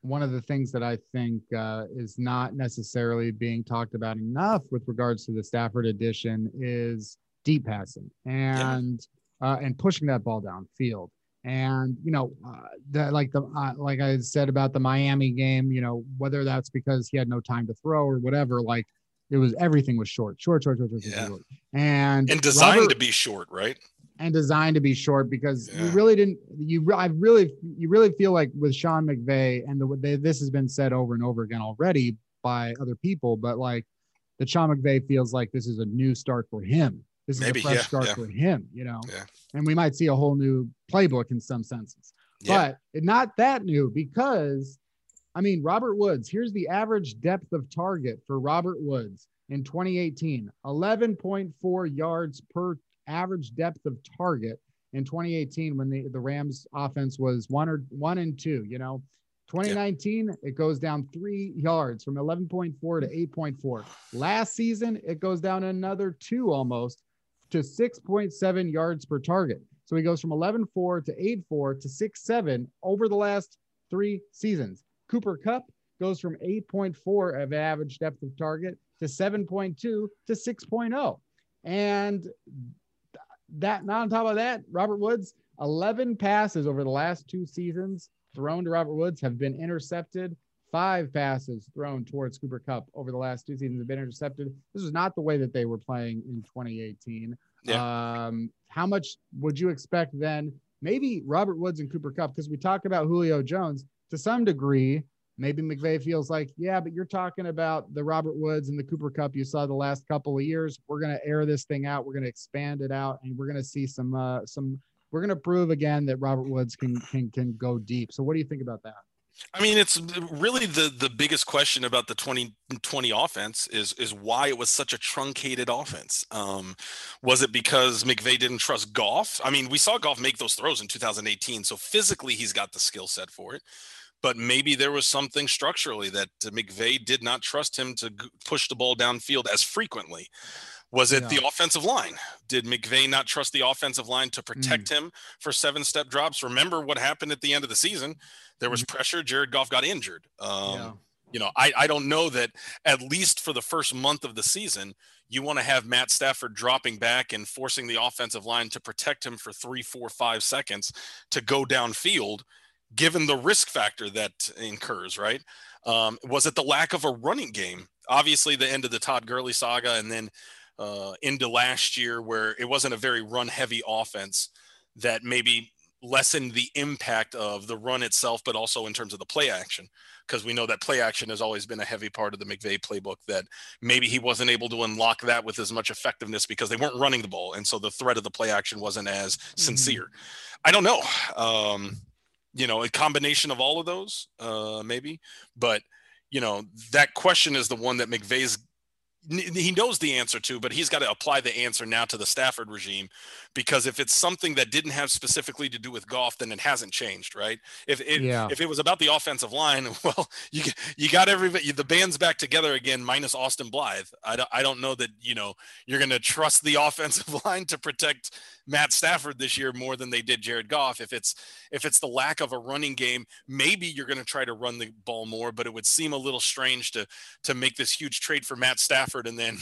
one of the things that I think uh, is not necessarily being talked about enough with regards to the Stafford edition is deep passing and, yeah. uh, and pushing that ball downfield. And, you know, uh, that, like the uh, like I said about the Miami game, you know, whether that's because he had no time to throw or whatever, like it was, everything was short, short, short, short, short, yeah. short. And, and designed Robert, to be short, right? And designed to be short because yeah. you really didn't, you I really, you really feel like with Sean McVay, and the, they, this has been said over and over again already by other people, but like that Sean McVay feels like this is a new start for him. This is Maybe, a fresh yeah, start yeah. for him, you know, yeah. and we might see a whole new playbook in some senses, yeah. but not that new because, I mean, Robert Woods, here's the average depth of target for Robert Woods in twenty eighteen, eleven point four yards per average depth of target in twenty eighteen when the, the Rams offense was one or one and two, you know, twenty nineteen, yeah. it goes down three yards from eleven point four to eight point four. Last season, it goes down another two almost, to six point seven yards per target. So he goes from eleven four to eight four to six seven over the last three seasons. Cooper Kupp goes from eight point four of average depth of target to seven point two to six point oh. And that, not on top of that, Robert Woods, eleven passes over the last two seasons thrown to Robert Woods have been intercepted. Five passes thrown towards Cooper Kupp over the last two seasons have been intercepted. This is not the way that they were playing in twenty eighteen. Yeah. Um, how much would you expect then? Maybe Robert Woods and Cooper Kupp, because we talk about Julio Jones to some degree. Maybe McVay feels like, yeah, but you're talking about the Robert Woods and the Cooper Kupp you saw the last couple of years. We're going to air this thing out. We're going to expand it out, and we're going to see some uh, some. We're going to prove again that Robert Woods can can can go deep. So what do you think about that? I mean, it's really the, the biggest question about the twenty twenty offense is, is why it was such a truncated offense. Um, was it because McVay didn't trust Goff? I mean, we saw Goff make those throws in two thousand eighteen. So physically he's got the skill set for it, but maybe there was something structurally that McVay did not trust him to push the ball downfield as frequently. Was it yeah. the offensive line? Did McVay not trust the offensive line to protect mm. him for seven-step drops? Remember what happened at the end of the season. There was mm. pressure. Jared Goff got injured. Um, yeah. You know, I, I don't know that at least for the first month of the season, you want to have Matt Stafford dropping back and forcing the offensive line to protect him for three, four, five seconds to go downfield, given the risk factor that incurs, right? Um, was it the lack of a running game? Obviously, the end of the Todd Gurley saga and then – Uh, into last year where it wasn't a very run heavy offense that maybe lessened the impact of the run itself, but also in terms of the play action, because we know that play action has always been a heavy part of the McVay playbook, that maybe he wasn't able to unlock that with as much effectiveness because they weren't running the ball. And so the threat of the play action wasn't as sincere. Mm-hmm. I don't know. Um, you know, a combination of all of those uh, maybe, but you know, that question is the one that McVay's he knows the answer to, but he's got to apply the answer now to the Stafford regime, because if it's something that didn't have specifically to do with Goff, then it hasn't changed. Right. If it, yeah. if it was about the offensive line, well, you, you got everybody, the band's back together again, minus Austin Blythe. I don't, I don't know that, you know, you're going to trust the offensive line to protect Matt Stafford this year more than they did Jared Goff. If it's, if it's the lack of a running game, maybe you're going to try to run the ball more, but it would seem a little strange to, to make this huge trade for Matt Stafford and then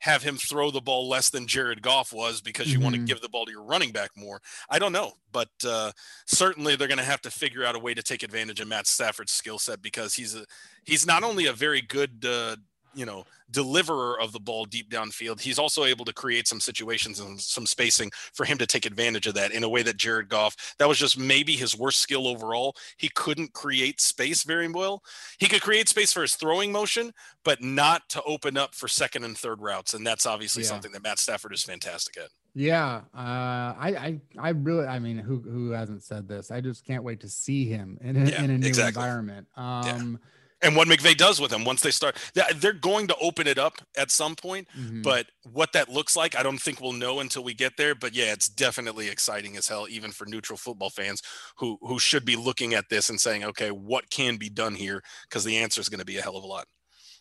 have him throw the ball less than Jared Goff was, because you mm-hmm. want to give the ball to your running back more. I don't know, but uh, certainly they're going to have to figure out a way to take advantage of Matt Stafford's skill set, because he's a, he's not only a very good, uh, you know, deliverer of the ball deep downfield, he's also able to create some situations and some spacing for him to take advantage of that in a way that Jared Goff, that was just maybe his worst skill overall. He couldn't create space very well. He could create space for his throwing motion, but not to open up for second and third routes. And that's obviously yeah. something that Matt Stafford is fantastic at. Yeah. Uh, I, I, I really, I mean, who, who hasn't said this? I just can't wait to see him in a, yeah, in a new exactly. environment. Um, yeah. And what McVay does with them once they start, they're going to open it up at some point, mm-hmm. but what that looks like, I don't think we'll know until we get there, but yeah, it's definitely exciting as hell, even for neutral football fans who, who should be looking at this and saying, okay, what can be done here? Cause the answer is going to be a hell of a lot.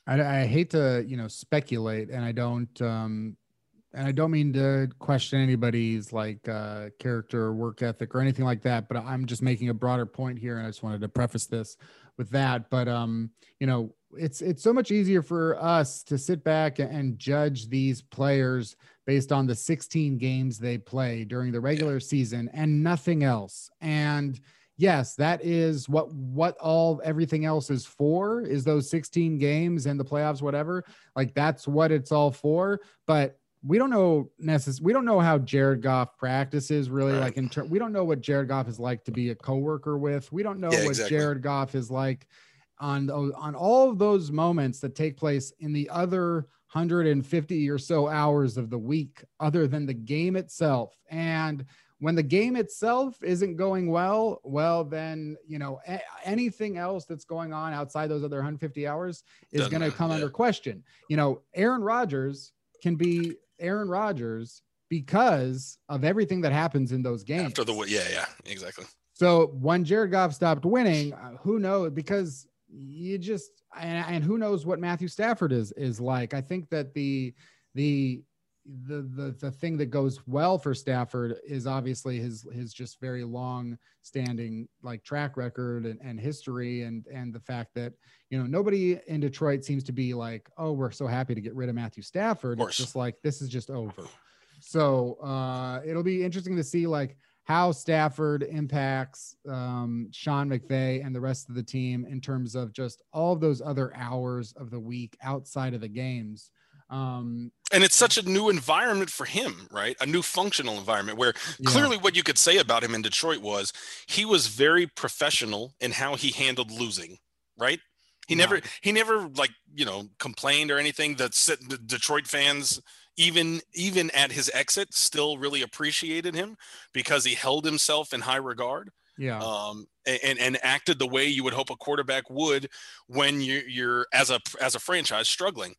I, I hate to, you know, speculate, and I don't, um, and I don't mean to question anybody's like uh character or work ethic or anything like that, but I'm just making a broader point here. And I just wanted to preface this with that. But, um, you know, it's, it's so much easier for us to sit back and judge these players based on the sixteen games they play during the regular yeah. season and nothing else. And yes, that is what, what all everything else is for, is those sixteen games and the playoffs, whatever, like that's what it's all for. But we don't know necess- we don't know how Jared Goff practices really right. like in ter- we don't know what Jared Goff is like to be a coworker with. We don't know yeah, what exactly. Jared Goff is like on on all of those moments that take place in the other one hundred fifty or so hours of the week, other than the game itself. And when the game itself isn't going well, well, then, you know, a- anything else that's going on outside those other one hundred fifty hours is going to come yeah. under question. You know, Aaron Rodgers can be Aaron Rodgers because of everything that happens in those games. After the yeah, yeah, exactly. So when Jared Goff stopped winning, who knows? Because you just and, and who knows what Matthew Stafford is is like. I think that the the the the the thing that goes well for Stafford is obviously his his just very long standing like track record and, and history and and the fact that, you know, nobody in Detroit seems to be like, oh, we're so happy to get rid of Matthew Stafford. It's just like, this is just over. So uh, it'll be interesting to see like how Stafford impacts um, Sean McVay and the rest of the team in terms of just all of those other hours of the week outside of the games. Um, and it's such a new environment for him, right? A new functional environment where yeah. clearly what you could say about him in Detroit was he was very professional in how he handled losing, right? He yeah. never, he never like, you know, complained or anything. That the Detroit fans, even, even at his exit, still really appreciated him because he held himself in high regard. Yeah. Um, and, and acted the way you would hope a quarterback would when you, you're as a, as a franchise struggling.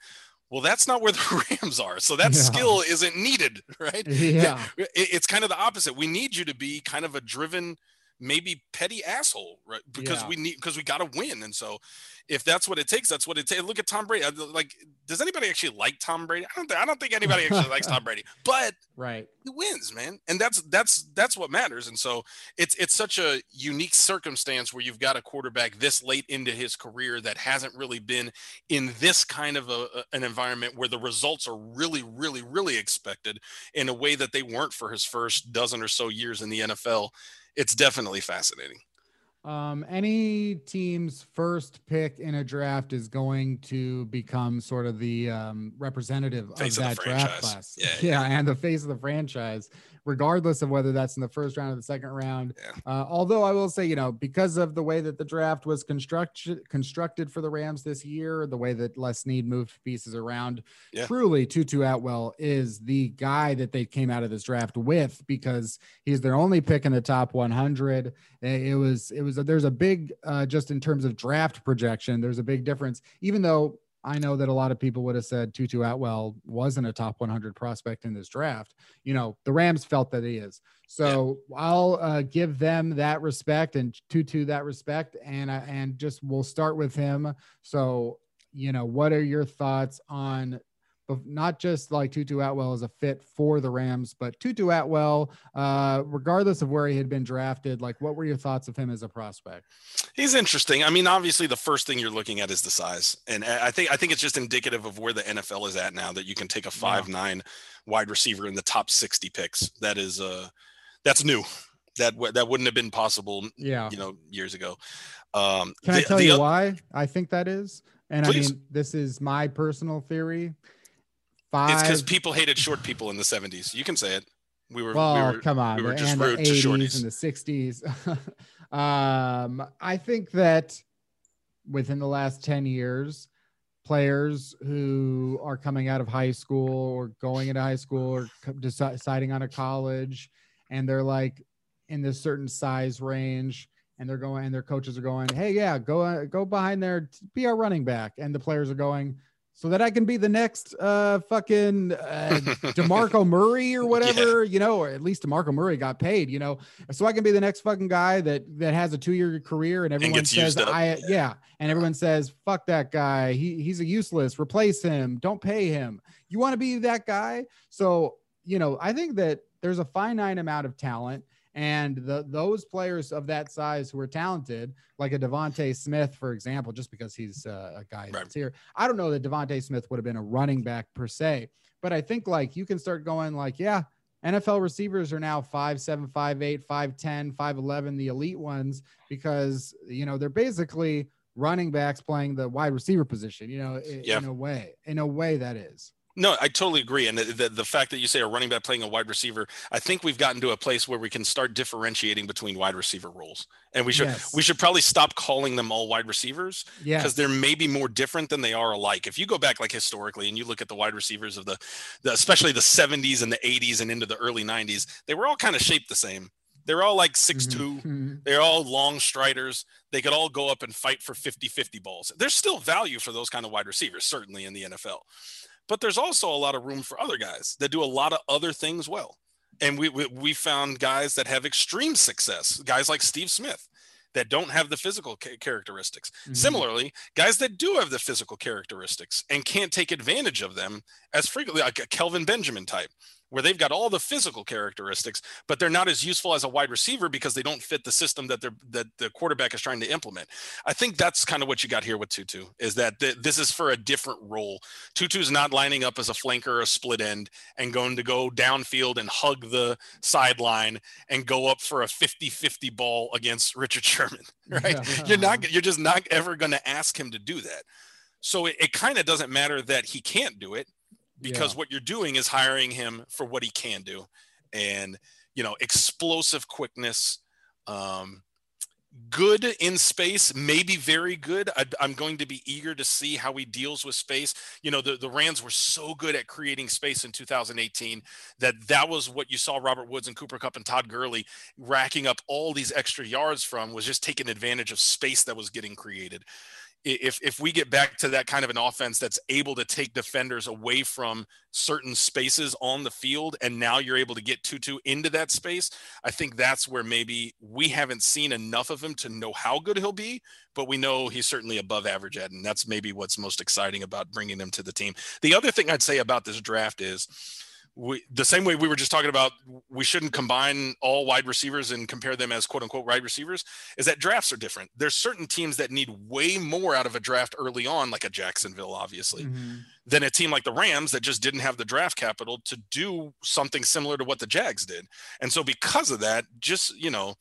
Well, that's not where the Rams are. So that yeah. skill isn't needed, right? Yeah. It, it's kind of the opposite. We need you to be kind of a driven, maybe petty asshole, right? Because yeah. we need, because we got to win. And so if that's what it takes, that's what it takes. Look at Tom Brady. Like, does anybody actually like Tom Brady? I don't, th- I don't think anybody actually likes Tom Brady, but right. he wins, man. And that's, that's, that's what matters. And so it's, it's such a unique circumstance where you've got a quarterback this late into his career that hasn't really been in this kind of a, a, an environment where the results are really, really, really expected in a way that they weren't for his first dozen or so years in the N F L. It's definitely fascinating. Um, any team's first pick in a draft is going to become sort of the um, representative face of that of the draft class. Yeah, yeah, yeah, and the face of the franchise, regardless of whether that's in the first round or the second round. Yeah. Uh, although I will say, you know, because of the way that the draft was constructed constructed for the Rams this year, the way that Les Snead moved pieces around, yeah. truly Tutu Atwell is the guy that they came out of this draft with, because he's their only pick in the top one hundred. It was, it was, a, there's a big, uh, just in terms of draft projection, there's a big difference, even though I know that a lot of people would have said Tutu Atwell wasn't a top one hundred prospect in this draft. You know, the Rams felt that he is. So yeah. I'll uh, give them that respect and Tutu that respect. And, uh, and just, we'll start with him. So, you know, what are your thoughts on not just like Tutu Atwell as a fit for the Rams, but Tutu Atwell, uh, regardless of where he had been drafted, like what were your thoughts of him as a prospect? He's interesting. I mean, obviously the first thing you're looking at is the size. And I think, I think it's just indicative of where the N F L is at now, that you can take a five, yeah. nine wide receiver in the top sixty picks. That is uh that's new. That that wouldn't have been possible, yeah. you know, years ago. Um, can the, I tell you other- why I think that is? And please. I mean, this is my personal theory. Five. It's because people hated short people in the seventies. You can say it. We were, well, we were, come on, we were just and rude the eighties to shorties in the sixties. um, I think that within the last ten years, players who are coming out of high school or going into high school or deci- deciding on a college, and they're like in this certain size range, and they're going, and their coaches are going, "Hey, yeah, go uh, go behind there, be our running back," and the players are going, so that I can be the next uh, fucking uh, DeMarco Murray or whatever, yeah. you know, or at least DeMarco Murray got paid, you know, so I can be the next fucking guy that, that has a two year career and everyone and says, I, yeah. yeah. And everyone says, fuck that guy. He he's a useless, replace him. Don't pay him. You want to be that guy. So, you know, I think that there's a finite amount of talent And the, those players of that size who are talented, like a Devontae Smith, for example, just because he's uh, a guy that's here. I don't know that Devontae Smith would have been a running back per se, but I think like you can start going like, yeah, N F L receivers are now five seven, five eight, five ten, five eleven, the elite ones, because, you know, they're basically running backs playing the wide receiver position, you know, in, yeah. in a way, in a way that is. No, I totally agree. And the, the, the fact that you say a running back playing a wide receiver, I think we've gotten to a place where we can start differentiating between wide receiver roles. And we should yes. we should probably stop calling them all wide receivers, because yes. they're maybe more different than they are alike. If you go back like historically and you look at the wide receivers of the, the especially the seventies and the eighties and into the early nineties, they were all kind of shaped the same. They're all like six two. Mm-hmm. They're all long striders. They could all go up and fight for fifty-fifty balls. There's still value for those kind of wide receivers, certainly in the N F L. But there's also a lot of room for other guys that do a lot of other things well. And we, we we found guys that have extreme success, guys like Steve Smith, that don't have the physical ca- characteristics. Mm-hmm. Similarly, guys that do have the physical characteristics and can't take advantage of them as frequently, like a Kelvin Benjamin type, where they've got all the physical characteristics, but they're not as useful as a wide receiver because they don't fit the system that they're, that the quarterback is trying to implement. I think that's kind of what you got here with Tutu, is that th- this is for a different role. Tutu's not lining up as a flanker or a split end and going to go downfield and hug the sideline and go up for a fifty-fifty ball against Richard Sherman, right? Yeah. You're not, you're just not ever going to ask him to do that. So it, it kind of doesn't matter that he can't do it, because yeah. what you're doing is hiring him for what he can do. And, you know, explosive quickness, um, good in space, maybe very good. I, I'm going to be eager to see how he deals with space. You know, the, the Rams were so good at creating space in two thousand eighteen that that was what you saw Robert Woods and Cooper Kupp and Todd Gurley racking up all these extra yards from, was just taking advantage of space that was getting created. If if we get back to that kind of an offense that's able to take defenders away from certain spaces on the field, and now you're able to get Tutu into that space, I think that's where maybe we haven't seen enough of him to know how good he'll be, but we know he's certainly above average at, and that's maybe what's most exciting about bringing him to the team. The other thing I'd say about this draft is, we, the same way we were just talking about, we shouldn't combine all wide receivers and compare them as quote unquote wide receivers, is that drafts are different. There's certain teams that need way more out of a draft early on, like a Jacksonville, obviously, mm-hmm. than a team like the Rams that just didn't have the draft capital to do something similar to what the Jags did. And so because of that, just, you know,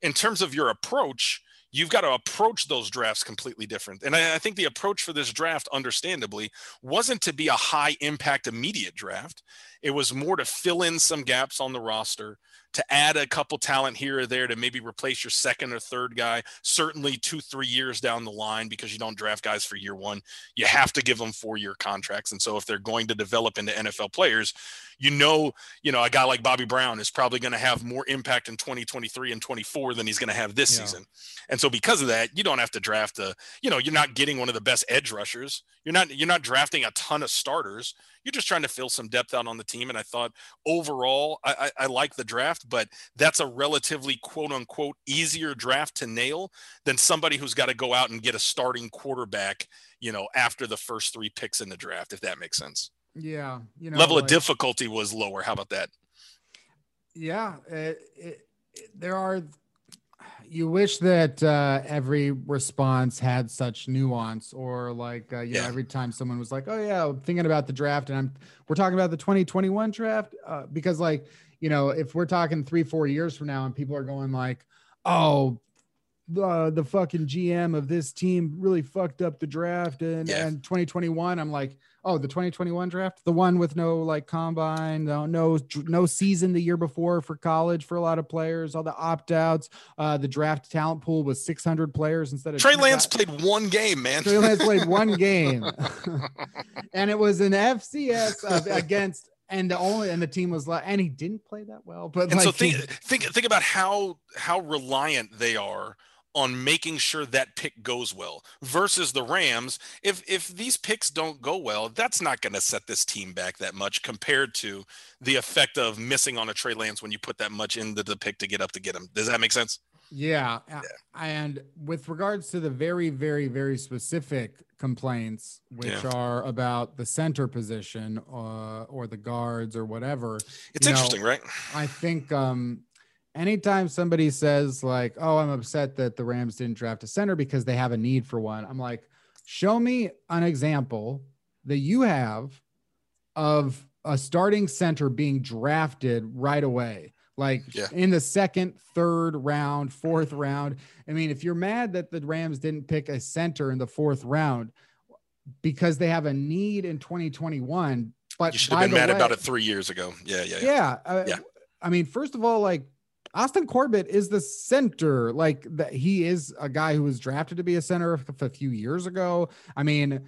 in terms of your approach, you've got to approach those drafts completely different. And I, I think the approach for this draft, understandably, wasn't to be a high impact immediate draft. It was more to fill in some gaps on the roster, to add a couple talent here or there to maybe replace your second or third guy, certainly two, three years down the line, because you don't draft guys for year one. You have to give them four-year contracts. And so if they're going to develop into N F L players, you know, you know, a guy like Bobby Brown is probably going to have more impact in twenty twenty-three and twenty-four than he's going to have this yeah. season. And so because of that, you don't have to draft a, you know, you're not getting one of the best edge rushers. You're not, you're not drafting a ton of starters. You're just trying to fill some depth out on the team. And I thought overall, I, I, I like the draft, but that's a relatively quote unquote easier draft to nail than somebody who's got to go out and get a starting quarterback, you know, after the first three picks in the draft, if that makes sense. Yeah. You know, level like, of difficulty was lower. How about that? Yeah. It, it, it, there are, you wish that uh, every response had such nuance, or like, uh, you yeah. know, every time someone was like, oh yeah, I'm thinking about the draft and I'm, we're talking about the twenty twenty-one draft. Uh, because like, you know, if we're talking three, four years from now and people are going like, oh, uh, the fucking G M of this team really fucked up the draft and, yeah. and twenty twenty-one, I'm like, oh, the twenty twenty-one draft, the one with no like combine, no, no, no season the year before for college for a lot of players, all the opt-outs, uh, the draft talent pool was six hundred players instead of Trey Lance guys. Played one game, man. Trey Lance played one game, and it was an F C S of, against, and the only, and the team was like, and he didn't play that well. But and like, so think, he, think, think about how how reliant they are on making sure that pick goes well versus the Rams. If if these picks don't go well, that's not going to set this team back that much compared to the effect of missing on a Trey Lance when you put that much into the pick to get up to get him. Does that make sense? Yeah. yeah. And with regards to the very, very, very specific complaints, which yeah. are about the center position uh, or the guards or whatever. It's interesting, know, right? I think um, anytime somebody says like, oh, I'm upset that the Rams didn't draft a center because they have a need for one, I'm like, show me an example that you have of a starting center being drafted right away. Like yeah. in the second, third round, fourth round. I mean, if you're mad that the Rams didn't pick a center in the fourth round because they have a need in twenty twenty-one, but you should have been mad way, about it three years ago. Yeah. Yeah. Yeah. yeah, uh, yeah. I mean, first of all, like Austin Corbett is the center. Like the, he is a guy who was drafted to be a center a few years ago. I mean,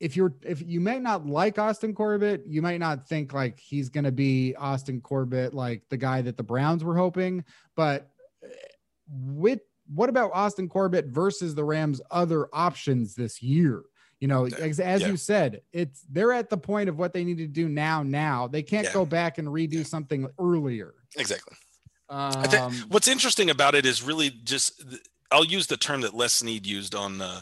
If you're, if you may not like Austin Corbett, you might not think like he's going to be Austin Corbett, like the guy that the Browns were hoping, but with, what about Austin Corbett versus the Rams' other options this year? You know, as, as yeah. you said, it's, they're at the point of what they need to do now. Now they can't yeah. go back and redo yeah. something earlier. Exactly. Um, I think what's interesting about it is really just, I'll use the term that Les Snead used on uh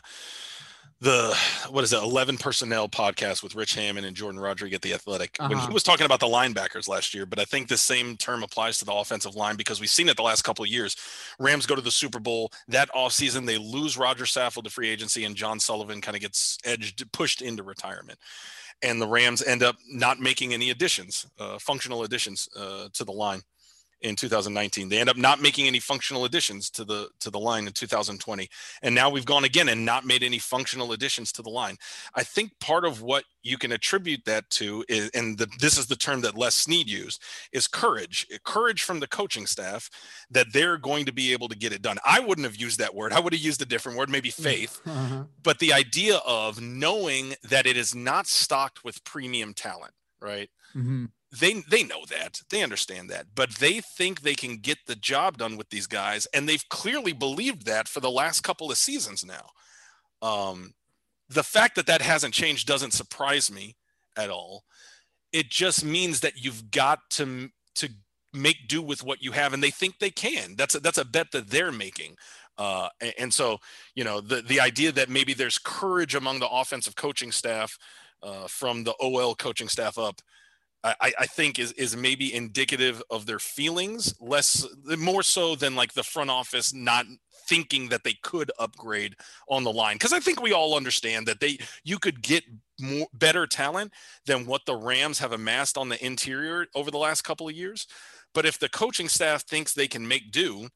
the, what is it, eleven personnel podcast with Rich Hammond and Jordan Rodriguez at The Athletic, uh-huh. when he was talking about the linebackers last year. But I think the same term applies to the offensive line, because we've seen it the last couple of years. Rams go to the Super Bowl. That offseason, they lose Roger Saffold to free agency, and John Sullivan kind of gets edged, pushed into retirement. And the Rams end up not making any additions, uh, functional additions uh, to the line. In two thousand nineteen, they end up not making any functional additions to the to the line in two thousand twenty, and now we've gone again and not made any functional additions to the line. I think part of what you can attribute that to is, and the, this is the term that Les Snead used, is courage, courage from the coaching staff that they're going to be able to get it done. I wouldn't have used that word. I would have used a different word, maybe faith, uh-huh. but the idea of knowing that it is not stocked with premium talent, right? Mm-hmm. They they know that. They understand that. But they think they can get the job done with these guys, and they've clearly believed that for the last couple of seasons now. Um, the fact that that hasn't changed doesn't surprise me at all. It just means that you've got to to make do with what you have, and they think they can. That's a, that's a bet that they're making. Uh, and, and so, you know, the the idea that maybe there's courage among the offensive coaching staff uh, from the O L coaching staff up, I, I think is, is maybe indicative of their feelings, less, more so than like the front office not thinking that they could upgrade on the line. Because I think we all understand that they you could get more better talent than what the Rams have amassed on the interior over the last couple of years. But if the coaching staff thinks they can make do,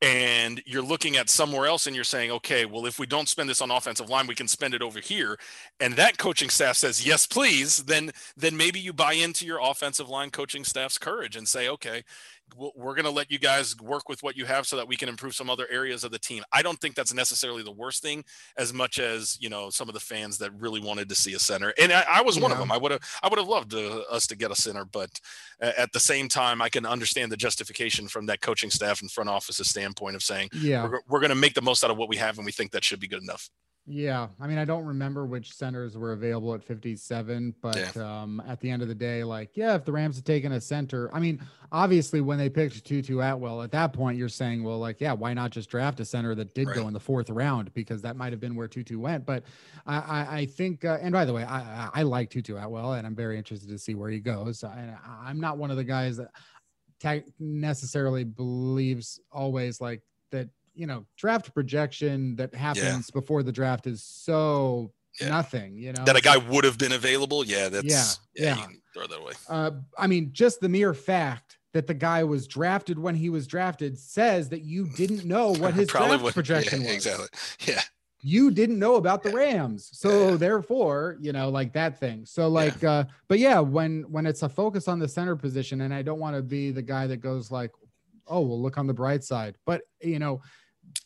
and you're looking at somewhere else and you're saying, okay, well, if we don't spend this on offensive line, we can spend it over here. And that coaching staff says, yes, please. Then, then maybe you buy into your offensive line coaching staff's courage and say, okay, we're going to let you guys work with what you have so that we can improve some other areas of the team. I don't think that's necessarily the worst thing, as much as, you know, some of the fans that really wanted to see a center. And I, I was yeah. one of them. I would have, I would have loved uh, us to get a center, but at the same time, I can understand the justification from that coaching staff and front office's standpoint of saying, yeah, we're, we're going to make the most out of what we have. And we think that should be good enough. Yeah. I mean, I don't remember which centers were available at fifty-seven, but yeah. um, at the end of the day, like, yeah, if the Rams had taken a center, I mean, obviously when they picked Tutu Atwell at that point, you're saying, well, like, yeah, why not just draft a center that did right. go in the fourth round? Because that might've been where Tutu went. But I, I, I think, uh, and by the way, I, I like Tutu Atwell, and I'm very interested to see where he goes. I, I'm not one of the guys that t- necessarily believes always like that, you know, draft projection that happens yeah. before the draft is so yeah. nothing, you know, that a guy would have been available. Yeah. That's yeah. yeah, yeah. You can throw that away. Uh, I mean, just the mere fact that the guy was drafted when he was drafted says that you didn't know what his draft would, projection yeah, was. Exactly. Yeah. You didn't know about the yeah. Rams. So yeah. therefore, you know, like that thing. So like, yeah. uh, but yeah, when, when it's a focus on the center position, and I don't want to be the guy that goes like, oh, well, look on the bright side, but you know,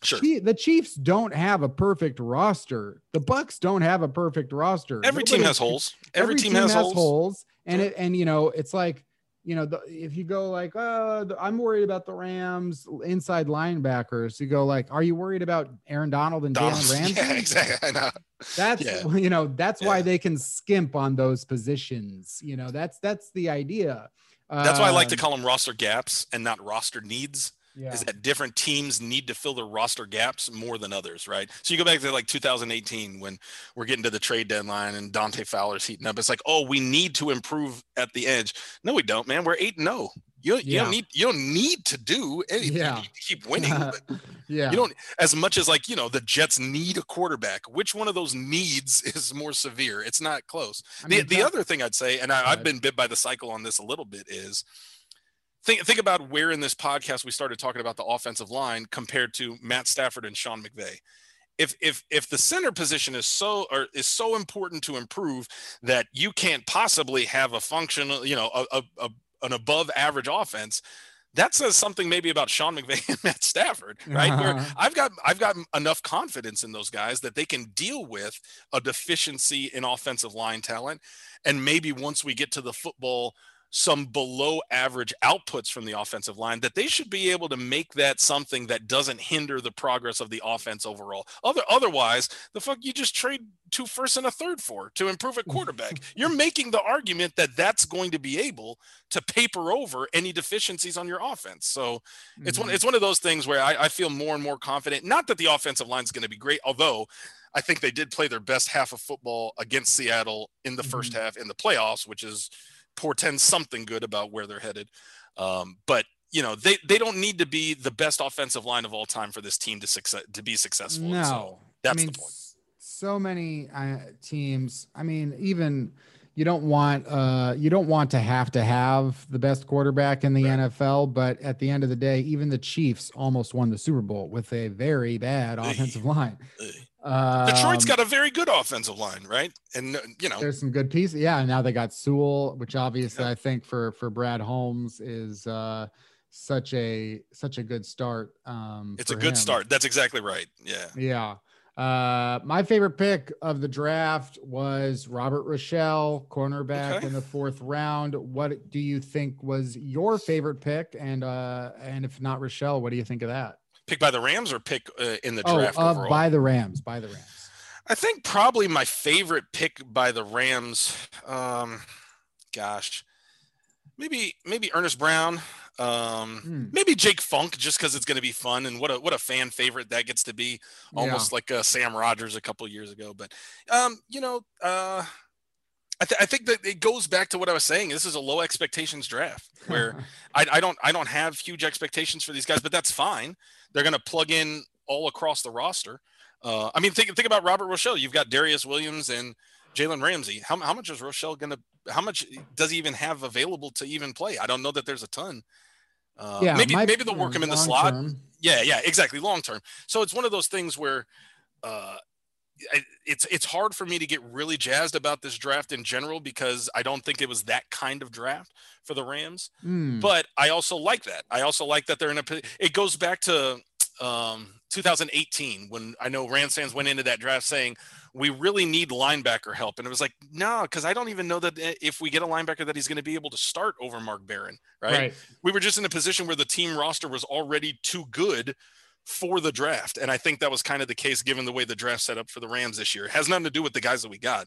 sure. The Chiefs don't have a perfect roster. The Bucks don't have a perfect roster. Every Nobody, team has holes. Every, every team, team has, has holes. holes. And yeah. it, and you know, it's like, you know, the, if you go like, oh, the, I'm worried about the Rams inside linebackers. You go like, are you worried about Aaron Donald and Donald. Jalen Ramsey? Yeah, exactly. I know. That's yeah. you know, that's yeah. why they can skimp on those positions. You know, that's that's the idea. That's um, why I like to call them roster gaps and not roster needs. Yeah. Is that different teams need to fill their roster gaps more than others, right? So you go back to like two thousand eighteen when we're getting to the trade deadline and Dante Fowler's heating up. It's like, oh, we need to improve at the edge. No, we don't, man. We're eight and oh. You don't, yeah. you don't need you don't need to do anything. Yeah. You need to keep winning. But yeah. You don't, as much as like, you know, the Jets need a quarterback. Which one of those needs is more severe? It's not close. I mean, the the other thing I'd say, and I, I've been bit by the cycle on this a little bit, is think think about where in this podcast we started talking about the offensive line compared to Matt Stafford and Sean McVay. If if if the center position is so or is so important to improve that you can't possibly have a functional, you know, a a, a an above average offense, that says something maybe about Sean McVay and Matt Stafford, right? Uh-huh. Where I've got, I've got enough confidence in those guys that they can deal with a deficiency in offensive line talent. And maybe once we get to the football, some below average outputs from the offensive line, that they should be able to make that something that doesn't hinder the progress of the offense overall. Other, otherwise, the fuck you just trade two firsts and a third for to improve a quarterback. You're making the argument that that's going to be able to paper over any deficiencies on your offense. So it's mm-hmm. one, it's one of those things where I, I feel more and more confident, not that the offensive line is going to be great, although I think they did play their best half of football against Seattle in the mm-hmm. first half in the playoffs, which is portends something good about where they're headed. Um, but, you know, they, they don't need to be the best offensive line of all time for this team to success, to be successful. No, so that's I mean, the point. So many uh, teams, I mean, even you don't want, uh, you don't want to have to have the best quarterback in the right. N F L, but at the end of the day, even the Chiefs almost won the Super Bowl with a very bad offensive hey. line. Hey. Um, Detroit's got a very good offensive line, right? And you know, there's some good pieces. Yeah, and now they got Sewell, which obviously yeah. I think for for Brad Holmes is uh, such a such a good start. Um, it's a good him. start. That's exactly right. Yeah. Yeah. Uh, my favorite pick of the draft was Robert Rochell, cornerback okay. in the fourth round. What do you think was your favorite pick? And uh, and if not Rochell, what do you think of that? Pick by the Rams or pick uh, in the draft oh, uh, overall? By the Rams, by the Rams. I think probably my favorite pick by the Rams, um, gosh, maybe maybe Ernest Brown, um, hmm. maybe Jake Funk, just because it's going to be fun and what a what a fan favorite that gets to be, almost yeah. like uh, Sam Rogers a couple years ago. But um, you know, uh, I, th- I think that it goes back to what I was saying. This is a low expectations draft where I, I don't I don't have huge expectations for these guys, but that's fine. They're going to plug in all across the roster. Uh, I mean, think think about Robert Rochell. You've got Darius Williams and Jalen Ramsey. How, how much is Rochell going to – how much does he even have available to even play? I don't know that there's a ton. Uh, yeah, maybe my, maybe they'll work him in the slot. Term. Yeah, yeah, exactly, long-term. So it's one of those things where uh, it's, it's hard for me to get really jazzed about this draft in general because I don't think it was that kind of draft for the Rams. Mm. But I also like that. I also like that they're in a – it goes back to – Um, two thousand eighteen, when I know Rams fans went into that draft saying we really need linebacker help, and it was like no, because I don't even know that if we get a linebacker that he's going to be able to start over Mark Barron, right? right? We were just in a position where the team roster was already too good for the draft, and I think that was kind of the case given the way the draft set up for the Rams this year. It has nothing to do with the guys that we got,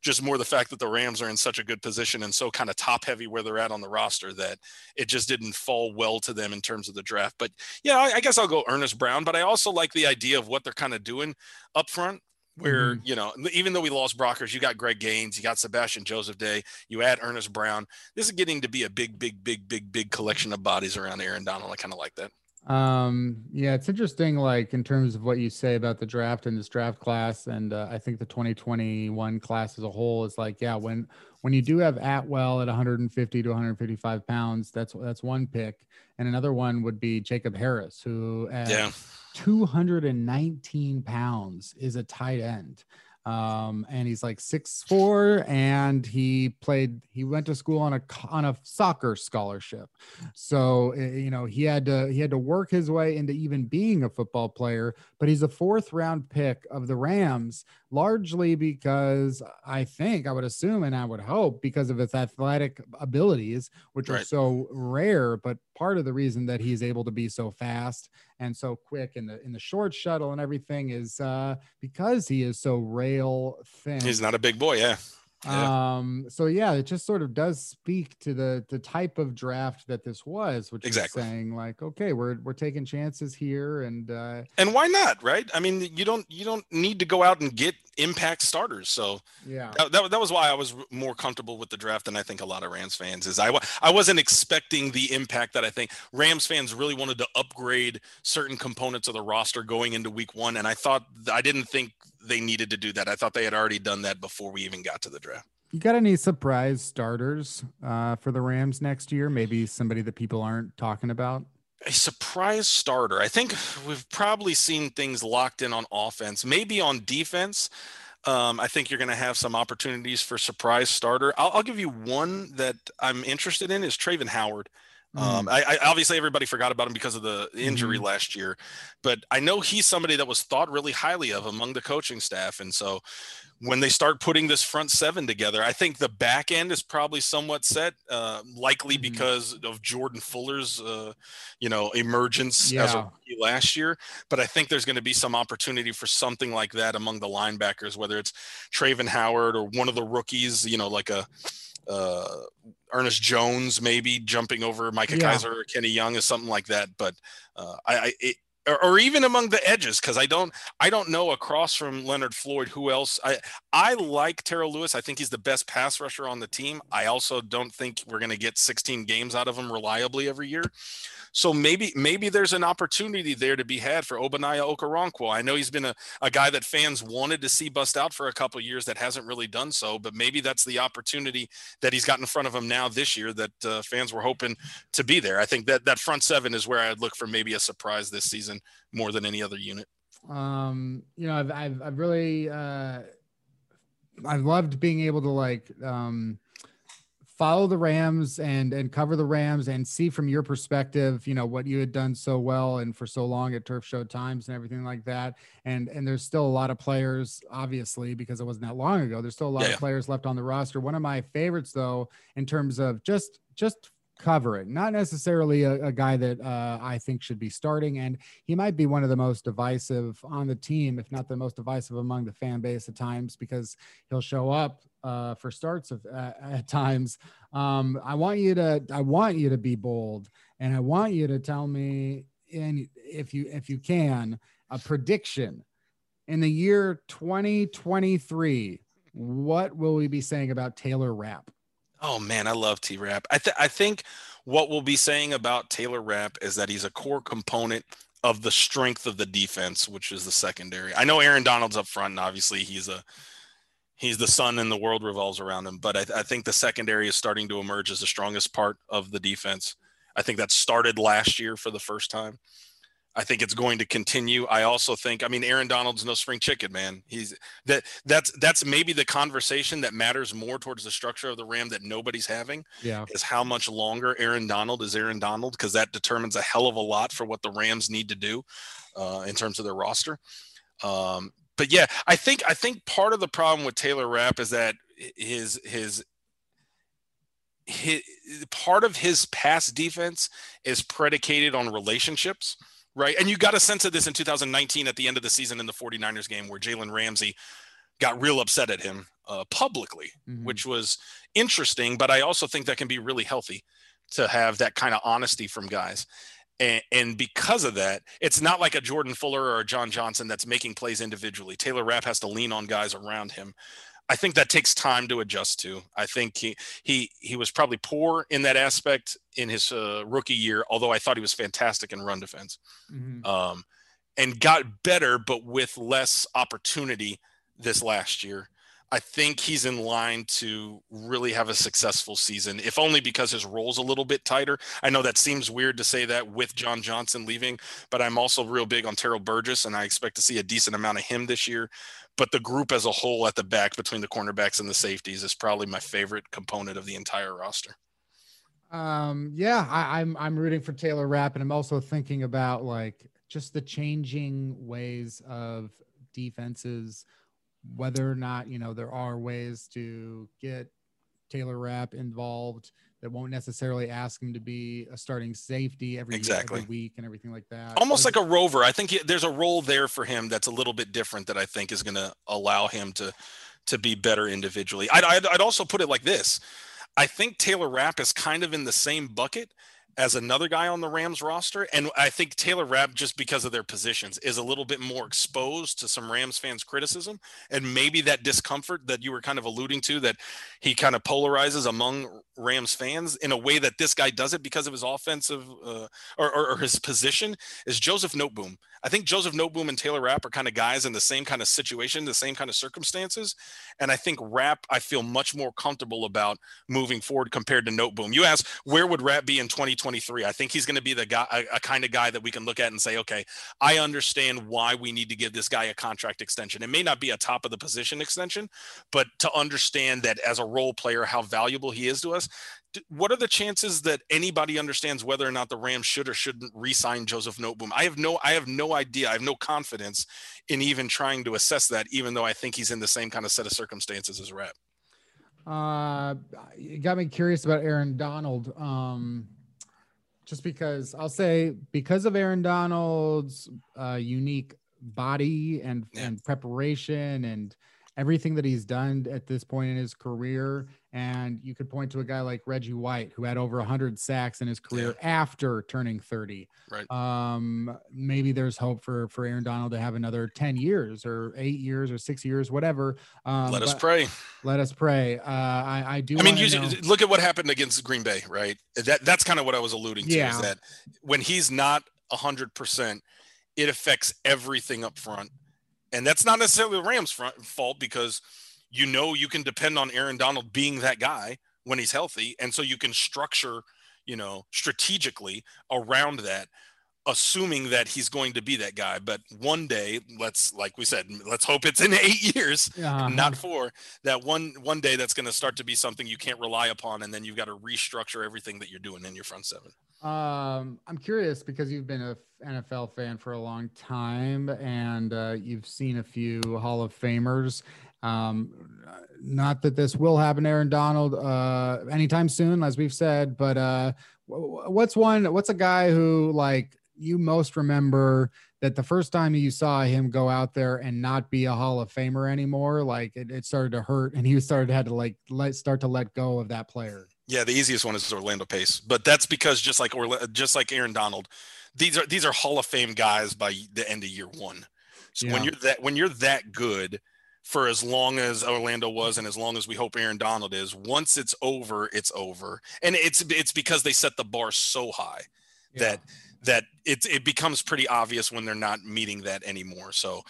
just more the fact that the Rams are in such a good position and so kind of top heavy where they're at on the roster that it just didn't fall well to them in terms of the draft. But yeah, I, I guess I'll go Ernest Brown, but I also like the idea of what they're kind of doing up front where, mm-hmm. you know, even though we lost Brockers, you got Greg Gaines, you got Sebastian Joseph Day, you add Ernest Brown. This is getting to be a big, big, big, big, big collection of bodies around Aaron Donald. I kind of like that. Um, yeah, it's interesting, like in terms of what you say about the draft and this draft class. And, uh, I think the twenty twenty-one class as a whole is like, yeah, when, when you do have Atwell at one fifty to one fifty-five pounds, that's, that's one pick. And another one would be Jacob Harris, who at yeah. two nineteen pounds is a tight end. Um, and he's like six four, and he played, he went to school on a, on a soccer scholarship. So, you know, he had to, he had to work his way into even being a football player, but he's a fourth round pick of the Rams, largely because I think I would assume, and I would hope because of his athletic abilities, which right. are so rare, but part of the reason that he's able to be so fast and so quick in the in the short shuttle and everything is uh, because he is so rail thin. He's not a big boy, yeah. Yeah. Um, so yeah, it just sort of does speak to the the type of draft that this was, which exactly. is saying like, okay, we're we're taking chances here, and uh, and why not, right? I mean, you don't you don't need to go out and get impact starters. So yeah, that that, that was why I was more comfortable with the draft than I think a lot of Rams fans is. I I wasn't expecting the impact that I think Rams fans really wanted to upgrade certain components of the roster going into week one, and I thought I didn't think they needed to do that. I thought they had already done that before we even got to the draft. You got any surprise starters uh, for the Rams next year? Maybe somebody that people aren't talking about? A surprise starter. I think we've probably seen things locked in on offense, maybe on defense. Um, I think you're going to have some opportunities for surprise starter. I'll, I'll give you one that I'm interested in is Traven Howard. Um, I, I obviously everybody forgot about him because of the injury mm-hmm. last year, but I know he's somebody that was thought really highly of among the coaching staff. And so when they start putting this front seven together, I think the back end is probably somewhat set, uh, likely mm-hmm. because of Jordan Fuller's, uh, you know, emergence yeah. as a rookie last year. But I think there's going to be some opportunity for something like that among the linebackers, whether it's Traven Howard or one of the rookies, you know, like a, uh, Ernest Jones, maybe jumping over Micah yeah. Kaiser or Kenny Young or something like that. But uh, I, I it, or, or even among the edges, because I don't, I don't know across from Leonard Floyd, who else I, I like Terrell Lewis. I think he's the best pass rusher on the team. I also don't think we're going to get sixteen games out of him reliably every year. So maybe, maybe there's an opportunity there to be had for Ogbonnaya Okoronkwo. I know he's been a, a guy that fans wanted to see bust out for a couple of years that hasn't really done so, but maybe that's the opportunity that he's got in front of him now this year that uh, fans were hoping to be there. I think that that front seven is where I'd look for maybe a surprise this season more than any other unit. Um, you know, I've, I've, I've really, uh, I've loved being able to like, um, follow the Rams and, and cover the Rams and see from your perspective, you know, what you had done so well and for so long at Turf Show Times and everything like that. And, and there's still a lot of players, obviously, because it wasn't that long ago, there's still a lot yeah. of players left on the roster. One of my favorites though, in terms of just, just covering, not necessarily a, a guy that uh, I think should be starting. And he might be one of the most divisive on the team, if not the most divisive among the fan base at times, because he'll show up uh, for starts of, uh, at times. Um, I want you to, I want you to be bold, and I want you to tell me, and if you, if you can, a prediction in the year twenty twenty-three, what will we be saying about Taylor Rapp? Oh man, I love T Rapp. I, th- I think what we'll be saying about Taylor Rapp is that he's a core component of the strength of the defense, which is the secondary. I know Aaron Donald's up front, and obviously he's a he's the sun and the world revolves around him. But I, th- I think the secondary is starting to emerge as the strongest part of the defense. I think that started last year for the first time. I think it's going to continue. I also think, I mean, Aaron Donald's no spring chicken, man. He's that that's, that's maybe the conversation that matters more towards the structure of the Ram that nobody's having yeah. is how much longer Aaron Donald is Aaron Donald. Cause that determines a hell of a lot for what the Rams need to do uh, in terms of their roster. Um, but yeah, I think, I think part of the problem with Taylor Rapp is that his, his, his part of his pass defense is predicated on relationships. Right. And you got a sense of this in two thousand nineteen at the end of the season in the 49ers game where Jalen Ramsey got real upset at him uh, publicly, mm-hmm. which was interesting. But I also think that can be really healthy to have that kind of honesty from guys. And, and because of that, it's not like a Jordan Fuller or a John Johnson that's making plays individually. Taylor Rapp has to lean on guys around him. I think that takes time to adjust to. I think he he he was probably poor in that aspect in his uh, rookie year, although I thought he was fantastic in run defense mm-hmm. um, and got better, but with less opportunity this last year. I think he's in line to really have a successful season, if only because his role's a little bit tighter. I know that seems weird to say that with John Johnson leaving, but I'm also real big on Terrell Burgess, and I expect to see a decent amount of him this year. But the group as a whole at the back between the cornerbacks and the safeties is probably my favorite component of the entire roster. Um, yeah, I, I'm I'm rooting for Taylor Rapp, and I'm also thinking about like just the changing ways of defenses, whether or not, you know, there are ways to get Taylor Rapp involved that won't necessarily ask him to be a starting safety every, exactly. every week and everything like that. Almost like a rover. I think he, there's a role there for him that's a little bit different that I think is going to allow him to to be better individually. I'd, I'd, I'd also put it like this. I think Taylor Rapp is kind of in the same bucket as another guy on the Rams roster. And I think Taylor Rapp, just because of their positions, is a little bit more exposed to some Rams fans' criticism. And maybe that discomfort that you were kind of alluding to, that he kind of polarizes among Rams fans in a way that this guy does it because of his offensive uh, or, or, or his position, is Joseph Noteboom. I think Joseph Noteboom and Taylor Rapp are kind of guys in the same kind of situation, the same kind of circumstances. And I think Rapp, I feel much more comfortable about moving forward compared to Noteboom. You asked, where would Rapp be in twenty twenty-three? I think he's going to be the guy, a, a kind of guy that we can look at and say, okay, I understand why we need to give this guy a contract extension. It may not be a top of the position extension, but to understand that as a role player, how valuable he is to us. What are the chances that anybody understands whether or not the Rams should or shouldn't re-sign Joseph Noteboom? I have no, I have no idea. I have no confidence in even trying to assess that, even though I think he's in the same kind of set of circumstances as Rapp. Uh, it got me curious about Aaron Donald. Um, just because I'll say because of Aaron Donald's uh, unique body and, yeah. and preparation and everything that he's done at this point in his career. And you could point to a guy like Reggie White, who had over one hundred sacks in his career yeah. after turning thirty. Right. Um, maybe there's hope for, for Aaron Donald to have another ten years or eight years or six years, whatever. Um, let us pray. Let us pray. Uh, I, I do. I mean, you should, look at what happened against Green Bay, right? That That's kind of what I was alluding to, yeah. is that when he's not one hundred percent, it affects everything up front. And that's not necessarily the Rams' front, fault, because you know you can depend on Aaron Donald being that guy when he's healthy. And so you can structure, you know, strategically around that, assuming that he's going to be that guy. But one day, let's, like we said, let's hope it's in eight years, uh-huh. not four, that one, one day that's going to start to be something you can't rely upon. And then you've got to restructure everything that you're doing in your front seven. Um, I'm curious because you've been a N F L fan for a long time and uh, you've seen a few Hall of Famers. Um, not that this will happen to Aaron Donald uh, anytime soon, as we've said, but uh, what's one, what's a guy who like you most remember that the first time you saw him go out there and not be a Hall of Famer anymore, like it, it started to hurt and he started to had to like let start to let go of that player. Yeah, the easiest one is Orlando Pace, but that's because just like Orla- just like Aaron Donald, these are these are Hall of Fame guys by the end of year one. So yeah. when you're that when you're that good for as long as Orlando was and as long as we hope Aaron Donald is, once it's over, it's over, and it's it's because they set the bar so high yeah. that that it it becomes pretty obvious when they're not meeting that anymore. So.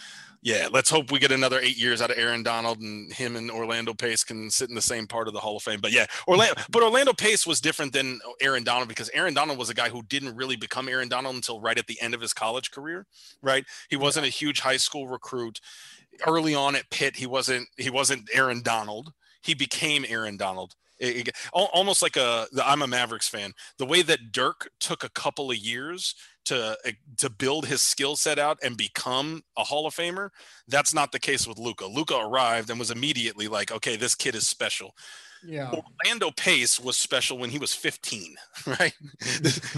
Yeah, let's hope we get another eight years out of Aaron Donald and him and Orlando Pace can sit in the same part of the Hall of Fame. But yeah, Orlando, but Orlando Pace was different than Aaron Donald because Aaron Donald was a guy who didn't really become Aaron Donald until right at the end of his college career, right? He wasn't a huge high school recruit. Early on at Pitt, he wasn't he wasn't Aaron Donald. He became Aaron Donald. It, it, almost like a the, I'm a Mavericks fan. The way that Dirk took a couple of years to to build his skill set out and become a Hall of Famer, that's not the case with Luka. Luka arrived and was immediately like, okay, this kid is special. Yeah. Orlando Pace was special when he was fifteen, right?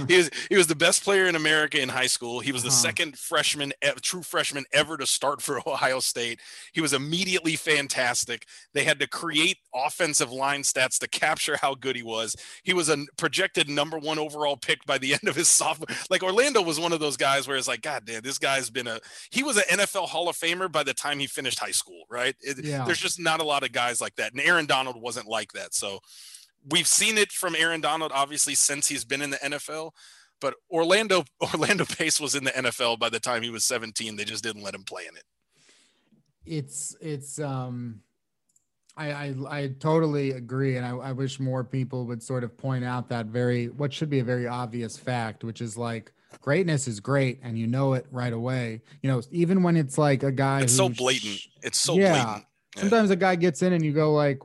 he was he was the best player in America in high school. He was the uh-huh. second freshman, true freshman ever to start for Ohio State. He was immediately fantastic. They had to create offensive line stats to capture how good he was. He was a projected number one overall pick by the end of his sophomore. Like Orlando was one of those guys where it's like, God damn, this guy's been a, he was an N F L Hall of Famer by the time he finished high school, right? It, yeah. There's just not a lot of guys like that. And Aaron Donald wasn't like that. So we've seen it from Aaron Donald, obviously, since he's been in the N F L, but Orlando, Orlando Pace was in the N F L by the time he was seventeen. They just didn't let him play in it. It's, it's, um, I, I, I totally agree. And I, I wish more people would sort of point out that very, what should be a very obvious fact, which is like, greatness is great. And you know it right away, you know, even when it's like a guy, it's so blatant, it's so yeah. blatant. Sometimes a guy gets in and you go like,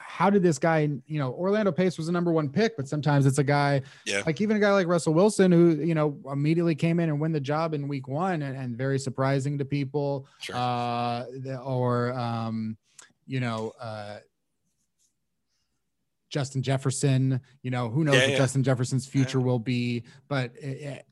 how did this guy, you know, Orlando Pace was the number one pick, but sometimes it's a guy yeah. like even a guy like Russell Wilson, who, you know, immediately came in and won the job in week one and, and very surprising to people sure. uh, or, um, you know, uh, Justin Jefferson, you know, who knows yeah, what yeah. Justin Jefferson's future yeah. will be, but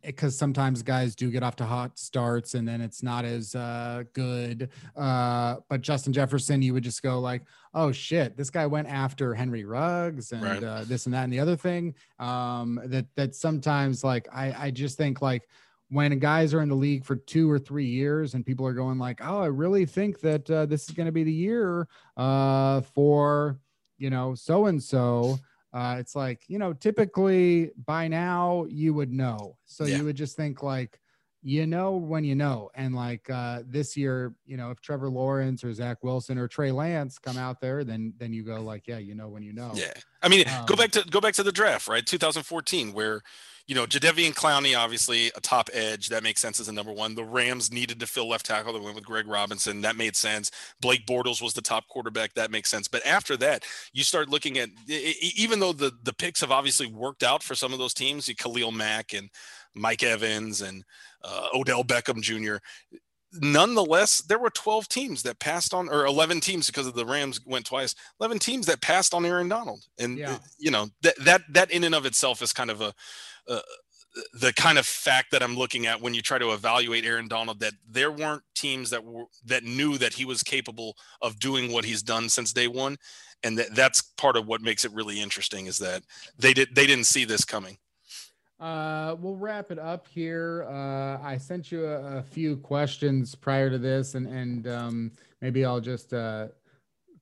because sometimes guys do get off to hot starts and then it's not as uh, good. Uh, but Justin Jefferson, you would just go like, oh shit, this guy went after Henry Ruggs and right. uh, this and that and the other thing um, that, that sometimes like, I, I just think like, when guys are in the league for two or three years and people are going like, oh, I really think that uh, this is going to be the year uh, for, you know, so-and-so, uh, it's like, you know, typically by now you would know. So yeah. you would just think like, you know, when you know, and like uh, this year, you know, if Trevor Lawrence or Zach Wilson or Trey Lance come out there, then, then you go like, yeah, you know, when you know. Yeah. I mean, um, go back to, go back to the draft, right? two thousand fourteen, where, you know, Jadeveon Clowney, obviously a top edge. That makes sense as a number one. The Rams needed to fill left tackle. They went with Greg Robinson. That made sense. Blake Bortles was the top quarterback. That makes sense. But after that, you start looking at, even though the, the picks have obviously worked out for some of those teams, Khalil Mack and Mike Evans and uh, Odell Beckham Junior, nonetheless, there were twelve teams that passed on, or eleven teams because of the Rams went twice, eleven teams that passed on Aaron Donald. And, yeah. you know, that, that, that in and of itself is kind of a, Uh, the kind of fact that I'm looking at when you try to evaluate Aaron Donald, that there weren't teams that were, that knew that he was capable of doing what he's done since day one. And that that's part of what makes it really interesting is that they did, they didn't see this coming. Uh, we'll wrap it up here. Uh, I sent you a, a few questions prior to this and, and um, maybe I'll just uh,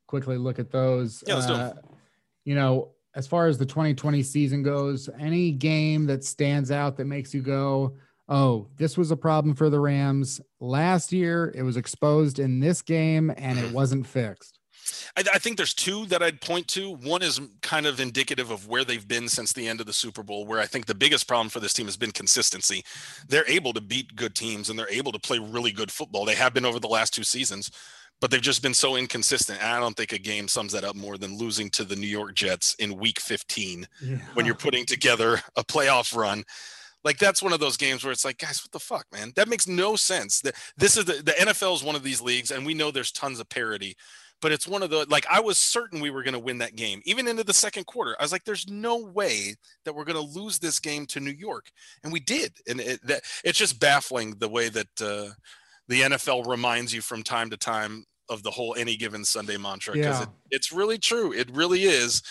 quickly look at those. Yeah, let's do it. You know, as far as the twenty twenty season goes, any game that stands out that makes you go, oh, this was a problem for the Rams last year. It was exposed in this game and it wasn't fixed. I, I think there's two that I'd point to. One is kind of indicative of where they've been since the end of the Super Bowl, where I think the biggest problem for this team has been consistency. They're able to beat good teams and they're able to play really good football. They have been over the last two seasons, but they've just been so inconsistent. And I don't think a game sums that up more than losing to the New York Jets in week fifteen yeah. when you're putting together a playoff run. Like, that's one of those games where it's like, guys, what the fuck, man? That makes no sense. This is the, the N F L is one of these leagues, and we know there's tons of parity. But it's one of the, like, I was certain we were going to win that game. Even into the second quarter, I was like, there's no way that we're going to lose this game to New York. And we did. And it, that, it's just baffling the way that uh, the N F L reminds you from time to time of the whole any given Sunday mantra. Because yeah. it, it's really true. It really is.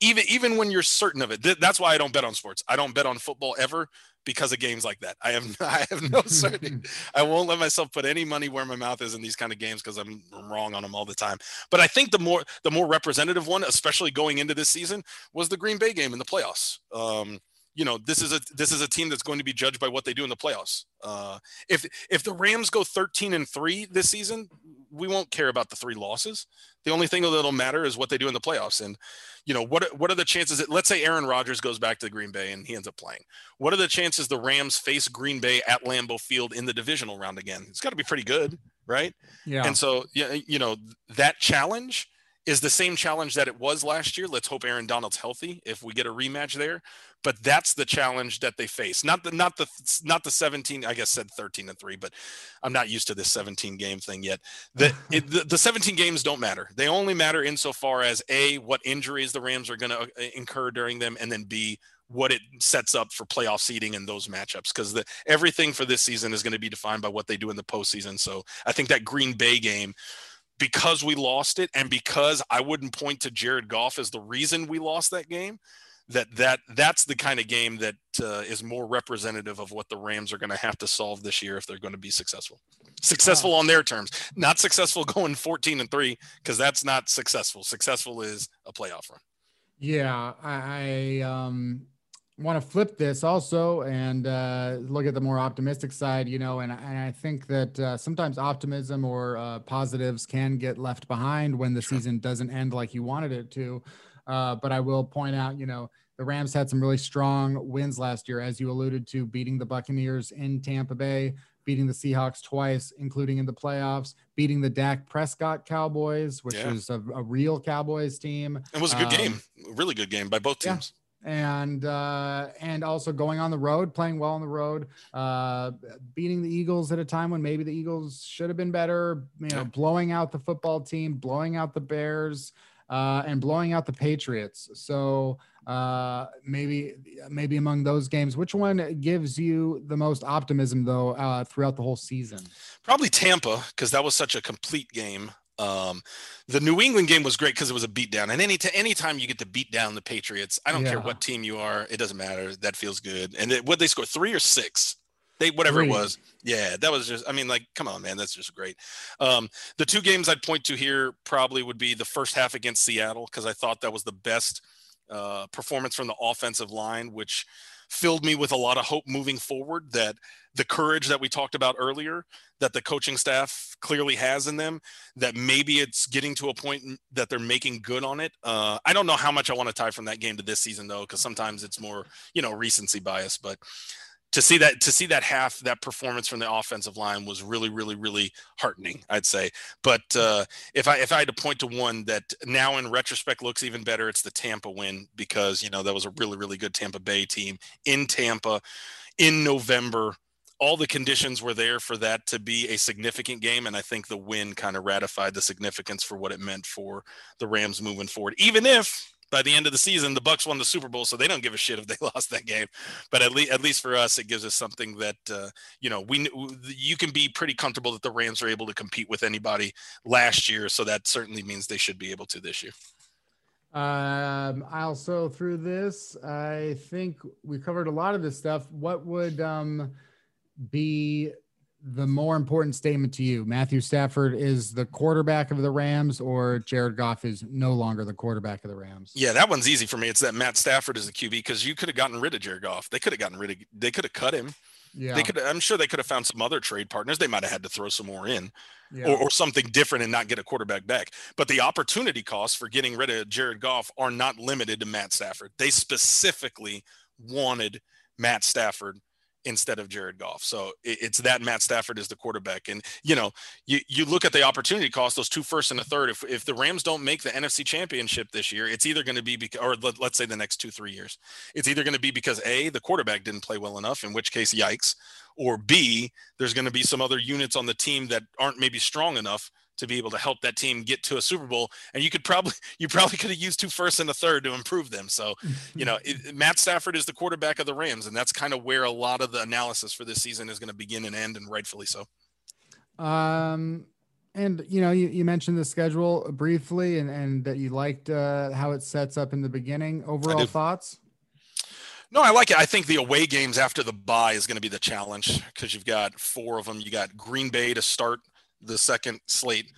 Even, even when you're certain of it. Th- that's why I don't bet on sports. I don't bet on football ever because of games like that. I have, I have no certainty. I won't let myself put any money where my mouth is in these kind of games because I'm wrong on them all the time. But I think the more, the more representative one, especially going into this season, was the Green Bay game in the playoffs. Um, you know, this is a, this is a team that's going to be judged by what they do in the playoffs. Uh, if, if the Rams go thirteen and three this season, we won't care about the three losses. The only thing that'll matter is what they do in the playoffs. And, you know, what, what are the chances that, let's say Aaron Rodgers goes back to Green Bay and he ends up playing. What are the chances the Rams face Green Bay at Lambeau Field in the divisional round again? It's got to be pretty good, right? Yeah. And so, yeah, you know, that challenge is the same challenge that it was last year. Let's hope Aaron Donald's healthy if we get a rematch there, but that's the challenge that they face. Not the, not the, not the seventeen, I guess said thirteen and three, but I'm not used to this seventeen game thing yet. The, it, the, the seventeen games don't matter. They only matter insofar as A, what injuries the Rams are going to incur during them. And then B, what it sets up for playoff seeding and those matchups. Cause the, everything for this season is going to be defined by what they do in the postseason. So I think that Green Bay game, because we lost it and because I wouldn't point to Jared Goff as the reason we lost that game, that that that's the kind of game that uh, is more representative of what the Rams are going to have to solve this year if they're going to be successful. Successful wow. on their terms, not successful going fourteen and three, because that's not successful. Successful is a playoff run. Yeah, I, I um, want to flip this also and uh, look at the more optimistic side, you know, and, and I think that uh, sometimes optimism or uh, positives can get left behind when the sure. season doesn't end like you wanted it to. Uh, but I will point out, you know, the Rams had some really strong wins last year, as you alluded to, beating the Buccaneers in Tampa Bay, beating the Seahawks twice, including in the playoffs, beating the Dak Prescott Cowboys, which yeah. is a, a real Cowboys team. It was a good um, game, really good game by both teams. Yeah. And uh, and also going on the road, playing well on the road, uh, beating the Eagles at a time when maybe the Eagles should have been better, you know, yeah. blowing out the football team, blowing out the Bears. uh, and blowing out the Patriots. So uh, maybe maybe among those games, which one gives you the most optimism, though, uh, throughout the whole season? Probably Tampa, because that was such a complete game. Um, the New England game was great because it was a beatdown, and any t- anytime you get to beat down the Patriots, I don't yeah. care what team you are, it doesn't matter. That feels good. And it, what they score, three or six? They whatever three. It was. Yeah, that was just. I mean, like, come on, man, that's just great. Um, the two games I'd point to here probably would be the first half against Seattle, because I thought that was the best uh, performance from the offensive line, which filled me with a lot of hope moving forward, that the courage that we talked about earlier, that the coaching staff clearly has in them, that maybe it's getting to a point that they're making good on it. Uh, I don't know how much I want to tie from that game to this season, though, because sometimes it's more, you know, recency bias. But to see that, to see that half, that performance from the offensive line was really, really, really heartening, I'd say. But uh, if I, if I had to point to one that now in retrospect looks even better, it's the Tampa win, because, you know, that was a really, really good Tampa Bay team in Tampa in November. All the conditions were there for that to be a significant game, and I think the win kind of ratified the significance for what it meant for the Rams moving forward. Even if by the end of the season the Bucs won the Super Bowl, so they don't give a shit if they lost that game. But at least, at least for us, it gives us something that uh, you know, we you can be pretty comfortable that the Rams are able to compete with anybody last year. So that certainly means they should be able to this year. Um, I also through this, I think we covered a lot of this stuff. What would um. be the more important statement to you? Matthew Stafford is the quarterback of the Rams, or Jared Goff is no longer the quarterback of the Rams? Yeah, that one's easy for me. It's that Matt Stafford is the Q B, because you could have gotten rid of Jared Goff. They could have gotten rid of, they could have cut him. Yeah. They could, I'm sure they could have found some other trade partners. They might've had to throw some more in yeah. or, or something different and not get a quarterback back. But the opportunity costs for getting rid of Jared Goff are not limited to Matt Stafford. They specifically wanted Matt Stafford instead of Jared Goff. So it's that Matt Stafford is the quarterback. And, you know, you, you look at the opportunity cost, those two first and a third. If if the Rams don't make the N F C Championship this year, it's either going to be, because, or let, let's say the next two, three years, it's either going to be because A, the quarterback didn't play well enough, in which case, yikes, or B, there's going to be some other units on the team that aren't maybe strong enough to be able to help that team get to a Super Bowl. And you could probably, you probably could have used two firsts and a third to improve them. So, you know, it, Matt Stafford is the quarterback of the Rams, and that's kind of where a lot of the analysis for this season is going to begin and end, and rightfully so. Um, and, you know, you, you mentioned the schedule briefly, and, and that you liked uh, how it sets up in the beginning. Overall thoughts? No, I like it. I think the away games after the bye is going to be the challenge, because you've got four of them. You got Green Bay to start the second slate.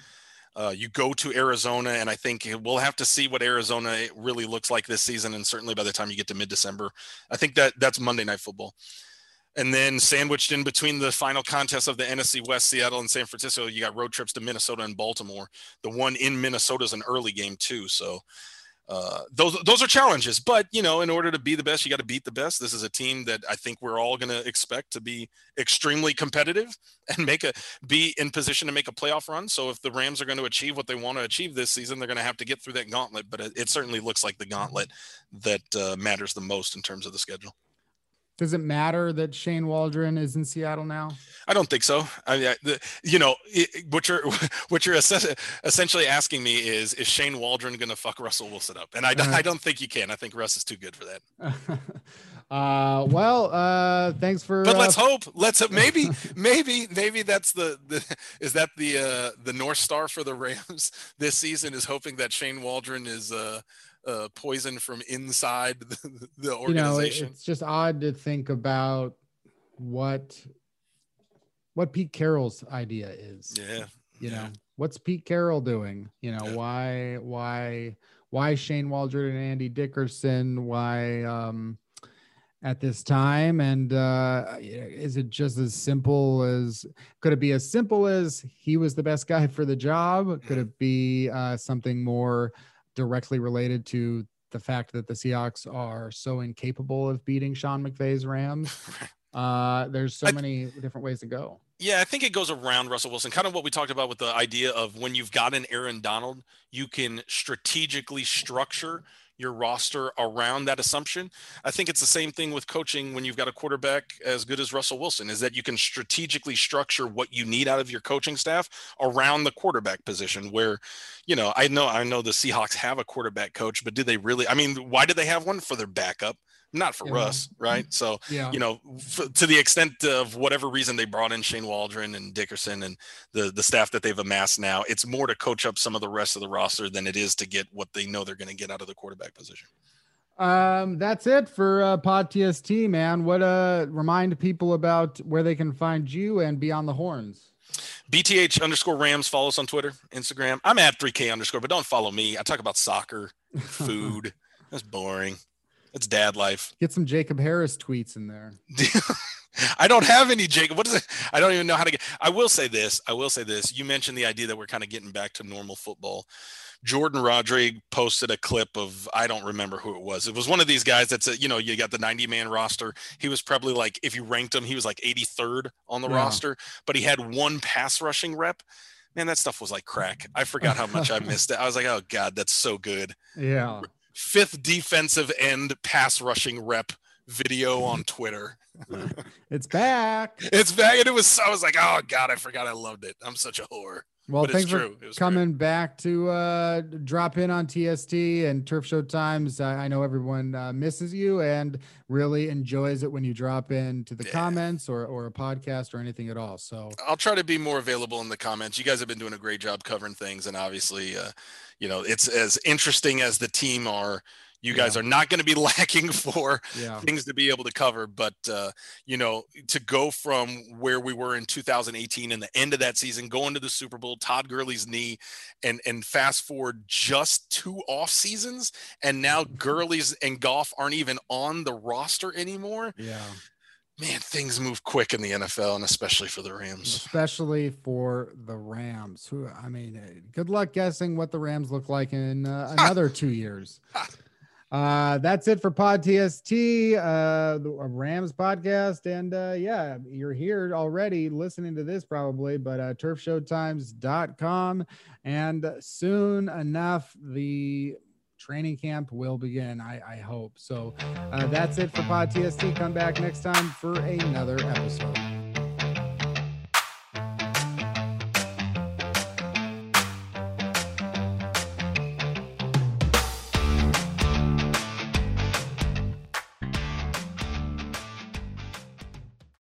Uh, you go to Arizona, and I think we'll have to see what Arizona really looks like this season, and certainly by the time you get to mid-December. I think that that's Monday Night Football. And then sandwiched in between the final contest of the N F C West, Seattle and San Francisco, you got road trips to Minnesota and Baltimore. The one in Minnesota is an early game too. So uh, those those are challenges. But, you know, in order to be the best, you got to beat the best. This is a team that I think we're all going to expect to be extremely competitive and make a be in position to make a playoff run. So if the Rams are going to achieve what they want to achieve this season, they're going to have to get through that gauntlet. But it, it certainly looks like the gauntlet that uh, matters the most in terms of the schedule. Does it matter that Shane Waldron is in Seattle now? I don't think so. I mean, I, the, you know, it, what you're, what you're essentially asking me is, is Shane Waldron going to fuck Russell Wilson up? And I, uh, I don't think you can. I think Russ is too good for that. uh, well, uh, thanks for, but uh, let's hope let's hope, maybe, maybe, maybe that's the, the, is that the, uh, the North Star for the Rams this season, is hoping that Shane Waldron is, uh, Uh, poison from inside the, the organization. You know, it's just odd to think about what what Pete Carroll's idea is. Yeah. You yeah. know, what's Pete Carroll doing? You know, yeah. why why why Shane Waldron and Andy Dickerson? Why um at this time? And uh is it just as simple as, could it be as simple as he was the best guy for the job? Could it be uh something more directly related to the fact that the Seahawks are so incapable of beating Sean McVay's Rams? Uh, there's so I, many different ways to go. Yeah, I think it goes around Russell Wilson, kind of what we talked about with the idea of when you've got an Aaron Donald, you can strategically structure your roster around that assumption. I think it's the same thing with coaching when you've got a quarterback as good as Russell Wilson, is that you can strategically structure what you need out of your coaching staff around the quarterback position where, you know, I know, I know the Seahawks have a quarterback coach, but do they really, I mean, why did they have one for their backup? Not for yeah. Russ, right? So, yeah. you know, f- to the extent of whatever reason they brought in Shane Waldron and Dickerson and the the staff that they've amassed now, it's more to coach up some of the rest of the roster than it is to get what they know they're going to get out of the quarterback position. Um, that's it for uh, Pod T S T, man. What uh, remind people about where they can find you and Beyond the Horns. B T H underscore Rams. Follow us on Twitter, Instagram. I'm at three K underscore, but don't follow me. I talk about soccer, food. That's boring. It's dad life. Get some Jacob Harris tweets in there. I don't have any Jacob. What is it? I don't even know how to get. I will say this. I will say this. You mentioned the idea that we're kind of getting back to normal football. Jordan Rodrigue posted a clip of, I don't remember who it was. It was one of these guys that's, a, you know, you got the ninety man roster. He was probably like, if you ranked him, he was like eighty-third on the yeah. roster, but he had one pass rushing rep. Man, that stuff was like crack. I forgot how much I missed it. I was like, oh God, that's so good. Yeah. Fifth defensive end pass rushing rep video on Twitter. It's back. It's back. And it was, I was like, oh God, I forgot I loved it. I'm such a whore. Well, but thanks for coming great. back to uh, drop in on T S T and Turf Show Times. I, I know everyone uh, misses you and really enjoys it when you drop in to the yeah. comments or, or a podcast or anything at all. So I'll try to be more available in the comments. You guys have been doing a great job covering things. And obviously, uh, you know, it's as interesting as the team are. You guys yeah. are not going to be lacking for yeah. things to be able to cover, but uh, you know, to go from where we were in two thousand eighteen and the end of that season, going to the Super Bowl, Todd Gurley's knee, and and fast forward just two off seasons, and now Gurley's and Goff aren't even on the roster anymore. Yeah, man, things move quick in the N F L, and especially for the Rams. Especially for the Rams, who I mean, good luck guessing what the Rams look like in uh, another two years. Uh, that's it for Pod T S T, uh, the Rams podcast. And, uh, yeah, you're here already listening to this probably, but, uh, turf show times dot com. And soon enough, the training camp will begin. I, I hope so. Uh, that's it for Pod T S T. Come back next time for another episode.